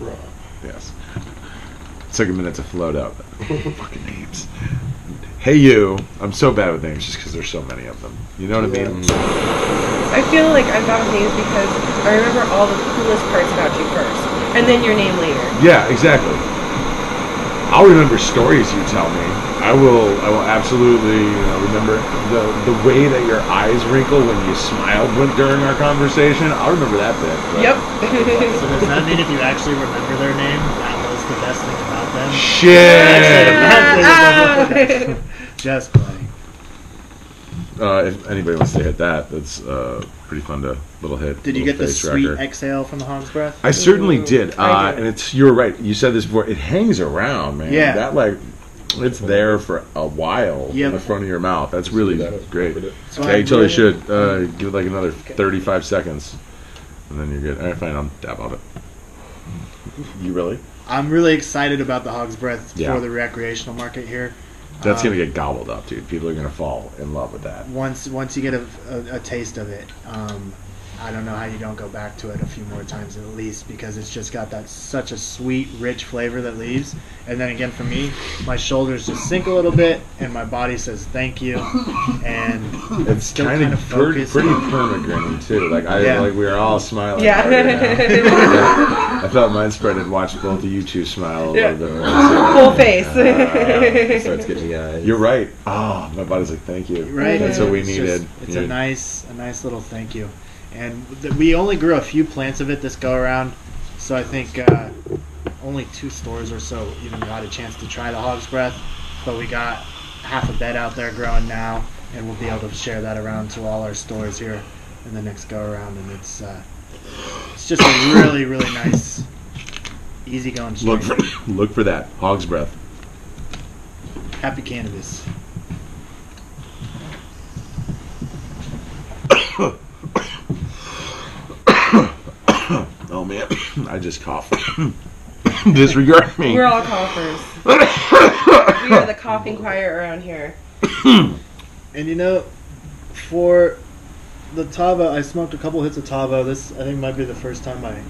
Rob. Yes. It took a minute to float up. Fucking names. Hey, you. I'm so bad with names just because there's so many of them. You know what yeah. I mean? I feel like I'm bad with names because I remember all the coolest parts about you first, and then your name later. Yeah, exactly. I'll remember stories you tell me. I will I will absolutely you know, remember the, the way that your eyes wrinkle when you smiled when, during our conversation. I'll remember that bit. But. Yep. So does that mean if you actually remember their name, that was the best thing about them? Shit! Yeah. Yeah. Just playing. Uh, if anybody wants to hit that, that's uh, pretty fun to little hit. Did little you get the sweet record. Exhale from the Hog's Breath? I certainly Ooh, did. Uh, I did. And it's you were right. You said this before. It hangs around, man. Yeah. That like it's there for a while yep. in the front of your mouth. That's really that great. So yeah, you totally should uh, give it like another okay. thirty-five seconds, and then you're good. All right, fine. I'll dab on it. You really? I'm really excited about the Hog's Breath yeah. for the recreational market here. That's um, gonna get gobbled up, dude. People are gonna fall in love with that. Once, once you get a, a, a taste of it, um, I don't know how you don't go back to it a few more times at least, because it's just got that such a sweet, rich flavor that leaves. And then again, for me, my shoulders just sink a little bit, and my body says thank you. And it's kind of pretty perma-grinning too. Like I, yeah. like we were all smiling. Yeah. Right. I felt mine spread and watched both of you two smile a yeah. little bit. More. Full face. Uh, so it's getting eyes. You're right. Oh, my body's like thank you. Right. That's yeah. what we it's needed. Just, it's yeah. a nice, a nice little thank you. And th- we only grew a few plants of it this go around, so I think uh, only two stores or so even got a chance to try the Hog's Breath. But we got half a bed out there growing now, and we'll be able to share that around to all our stores here in the next go around. And it's uh, it's just a really really nice, easy going strain. Look for look for that Hog's Breath. Happy Cannabis. Oh man, I just coughed. Disregard me. We're all coughers. We are the coughing choir around here. And you know, for the Tavo, I smoked a couple hits of Tavo. This, I think, might be the first time I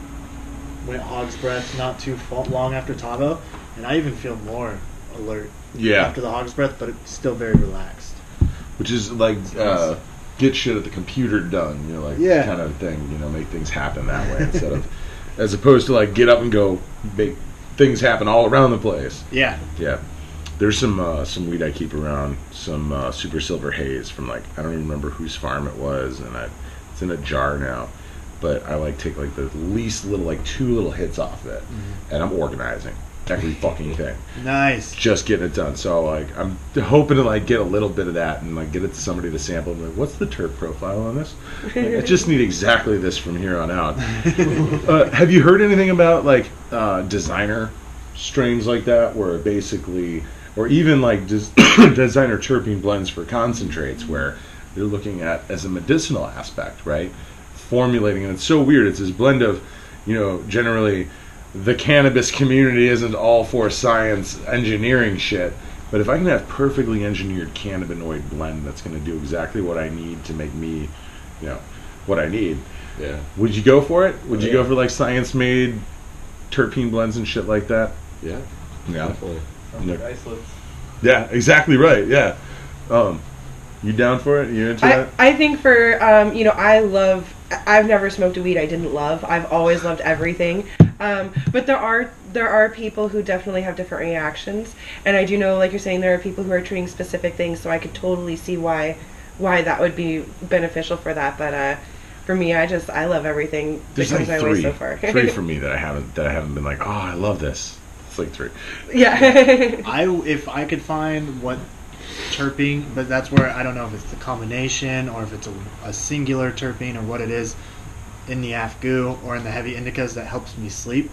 went Hog's Breath not too long after Tavo. And I even feel more alert yeah. after the Hog's Breath, but it's still very relaxed. Which is like... Uh, get shit at the computer done, you know, like yeah. kind of thing, you know, make things happen that way instead of, as opposed to like get up and go make things happen all around the place. Yeah, yeah. There's some uh, some weed I keep around, some uh, Super Silver Haze from like I don't even remember whose farm it was, and I, it's in a jar now, but I like take like the least little like two little hits off it, mm-hmm. and I'm organizing. Every fucking thing. Nice. Just getting it done. So like, I'm hoping to like get a little bit of that and like get it to somebody to sample. I'm like, what's the terp profile on this? Like, I just need exactly this from here on out. uh, have you heard anything about like uh, designer strains like that, where basically, or even like des- designer terpene blends for concentrates, where they're looking at as a medicinal aspect, right? Formulating, and it's so weird. It's this blend of, you know, generally. The cannabis community isn't all for science engineering shit, but if I can have perfectly engineered cannabinoid blend that's going to do exactly what I need to make me, you know, what I need, yeah. would you go for it? Would oh, you yeah. go for like science-made terpene blends and shit like that? Yeah, yeah. Definitely. I'll make isolates. Yeah, exactly right. Yeah. Um, you down for it? You into that? I think for, um, you know, I love, I've never smoked a weed I didn't love. I've always loved everything. Um, but there are there are people who definitely have different reactions. And I do know, like you're saying, there are people who are treating specific things, so I could totally see why why that would be beneficial for that. But uh, for me, I just, I love everything that comes my way so far. There's like three for me that I haven't that I haven't been like, oh, I love this. It's like three. Yeah. yeah. I If I could find what... terpene, but that's where I don't know if it's the combination or if it's a, a singular terpene or what it is in the Afgoo or in the heavy indicas that helps me sleep.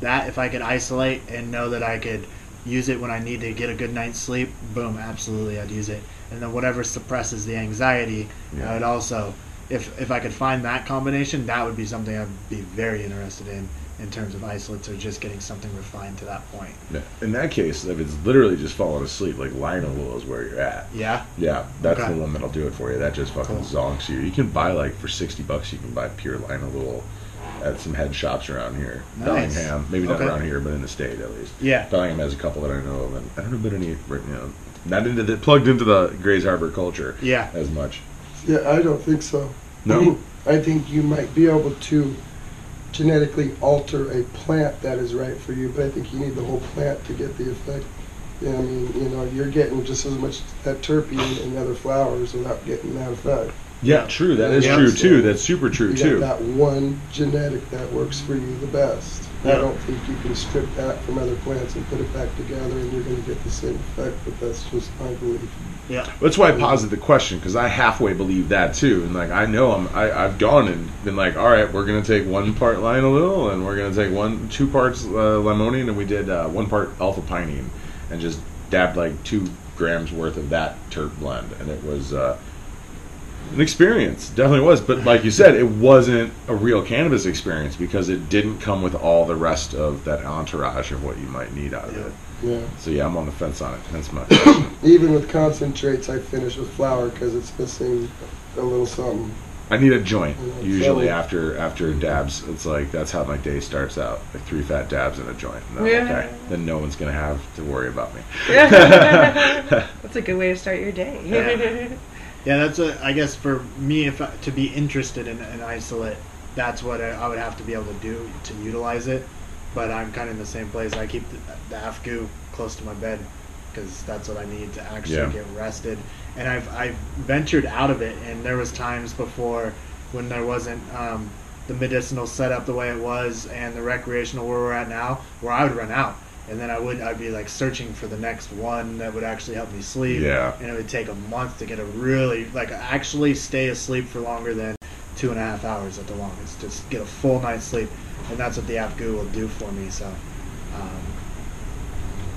That if I could isolate and know that I could use it when I need to get a good night's sleep, boom, absolutely I'd use it. And then whatever suppresses the anxiety, yeah. I would also, if if I could find that combination, that would be something I'd be very interested in. In terms of isolates or just getting something refined to that point. Yeah. In that case, if it's literally just falling asleep, like Lionel Will is where you're at. Yeah? Yeah. That's okay. The one that'll do it for you. That just fucking cool. zonks you. You can buy, like, for sixty bucks, you can buy pure Lionel Will at some head shops around here. Nice. Bellingham. Maybe not okay. around here, but in the state, at least. Yeah. Bellingham has a couple that I know of, and I don't know about any, you know, not into the, plugged into the Grays Harbor culture yeah. as much. Yeah, I don't think so. No? I, mean, I think you might be able to genetically alter a plant that is right for you, but I think you need the whole plant to get the effect. Yeah, I mean, you know, you're getting just as much that terpene in other flowers without getting that effect. Yeah, true. That and is yeah, true, so too. That's super true, you too. Got that one genetic that works for you the best. Yeah. I don't think you can strip that from other plants and put it back together and you're going to get the same effect, but that's just my belief. Yeah. That's why I posited the question, because I halfway believe that too, and like I know I'm, I I've gone and been like, all right, we're gonna take one part linalool and we're gonna take one two parts uh, limonene, and we did uh, one part alpha pinene, and just dabbed like two grams worth of that terp blend, and it was uh, an experience, definitely was. But like you said, it wasn't a real cannabis experience because it didn't come with all the rest of that entourage of what you might need out of yeah. it. Yeah. So yeah, I'm on the fence on it. That's my question. Even with concentrates, I finish with flour because it's missing a little something. I need a joint yeah, usually so after after dabs. It's like that's how my day starts out. Like three fat dabs and a joint. And yeah. Okay. Then no one's gonna have to worry about me. That's a good way to start your day. Yeah. yeah, that's a. I guess for me, if I, to be interested in an isolate, that's what I, I would have to be able to do to utilize it. But I'm kind of in the same place. I keep the, the Afgoo close to my bed because that's what I need to actually yeah. get rested. And I've I've ventured out of it, and there was times before when there wasn't um, the medicinal setup the way it was and the recreational where we're at now, where I would run out. And then I would I'd be like searching for the next one that would actually help me sleep. Yeah. And it would take a month to get a really, like actually stay asleep for longer than two and a half hours at the longest, just get a full night's sleep. And that's what the Afgoo will do for me. So um,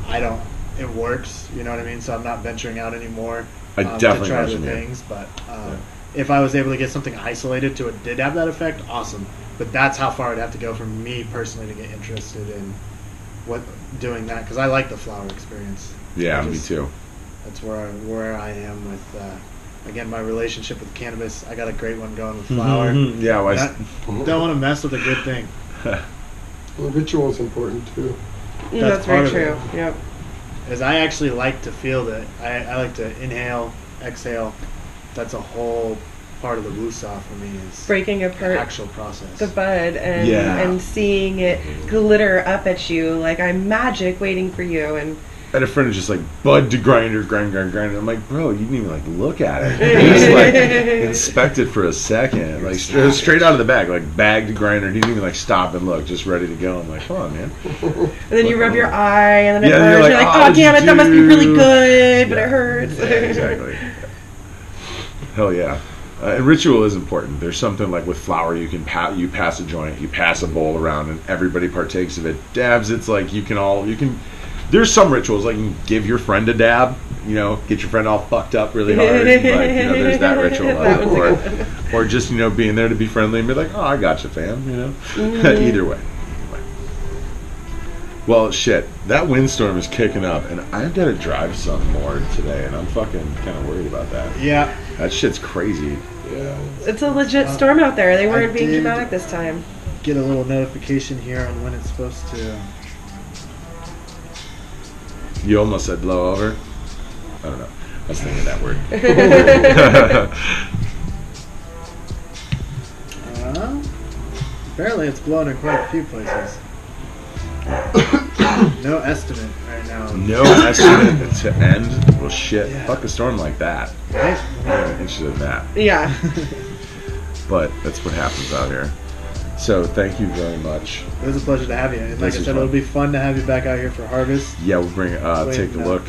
I don't. It works. You know what I mean. So I'm not venturing out anymore. I um, definitely to try other things. But um, yeah. if I was able to get something isolated to it, did have that effect, awesome. But that's how far I'd have to go for me personally to get interested in what doing that, because I like the flower experience. Yeah, just, me too. That's where I, where I am with. Uh, Again, my relationship with cannabis, I got a great one going with flower. Mm-hmm. Yeah, well, I don't want to mess with a good thing. Well, ritual is important too. Yeah, that's, that's very true. Yep. As I actually like to feel that, I, I like to inhale, exhale. That's a whole part of the woosaw for me is breaking apart the actual process, the bud, and yeah. and seeing it glitter up at you like I'm magic waiting for you and. I had a friend who's just like, bud to grinder, grind, grind, grind. I'm like, bro, you didn't even like look at it. You just like inspect it for a second. Like straight, straight out of the bag, like bag to grinder. He didn't even like stop and look, just ready to go. I'm like, come on, man. And then you rub your eye and then it yeah, hurts. You're like, you're like oh, damn it, that must be really good, but yeah. it hurts. Yeah, exactly. Hell yeah. Uh, and ritual is important. There's something like with flour, you can pa- you pass a joint, you pass a bowl around, and everybody partakes of it. Dabs, it's like you can all, you can... There's some rituals, like you can give your friend a dab, you know, get your friend all fucked up really hard, like, you know, there's that ritual. That or, or just, you know, being there to be friendly and be like, oh, I got you, fam, you know. Mm-hmm. Either way. Anyway. Well, shit, that windstorm is kicking up, and I've got to drive some more today, and I'm fucking kind of worried about that. Yeah. That shit's crazy. Yeah. It's a legit uh, storm out there. They weren't I being dramatic this time. Get a little notification here on when it's supposed to... You almost said blow over. I don't know. I was thinking of that word. uh, apparently it's blown in quite a few places. No estimate right now. No estimate to end? Well, shit. Yeah. Fuck a storm like that. Right? I'm interested in that. Yeah. But that's what happens out here. So thank you very much. It was a pleasure to have you. Like this I said, it'll be fun to have you back out here for harvest. Yeah, we'll bring. Uh, take a look.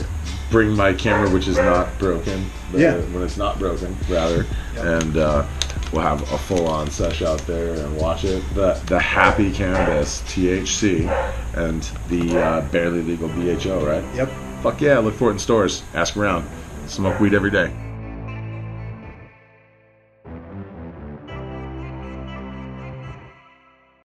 Bring my camera, which is not broken. But yeah. When it's not broken, rather, yep. and uh, we'll have a full-on sesh out there and watch it. The the Happy Cannabis T H C and the uh, Barely Legal B H O, right? Yep. Fuck yeah! Look for it in stores. Ask around. Smoke weed every day.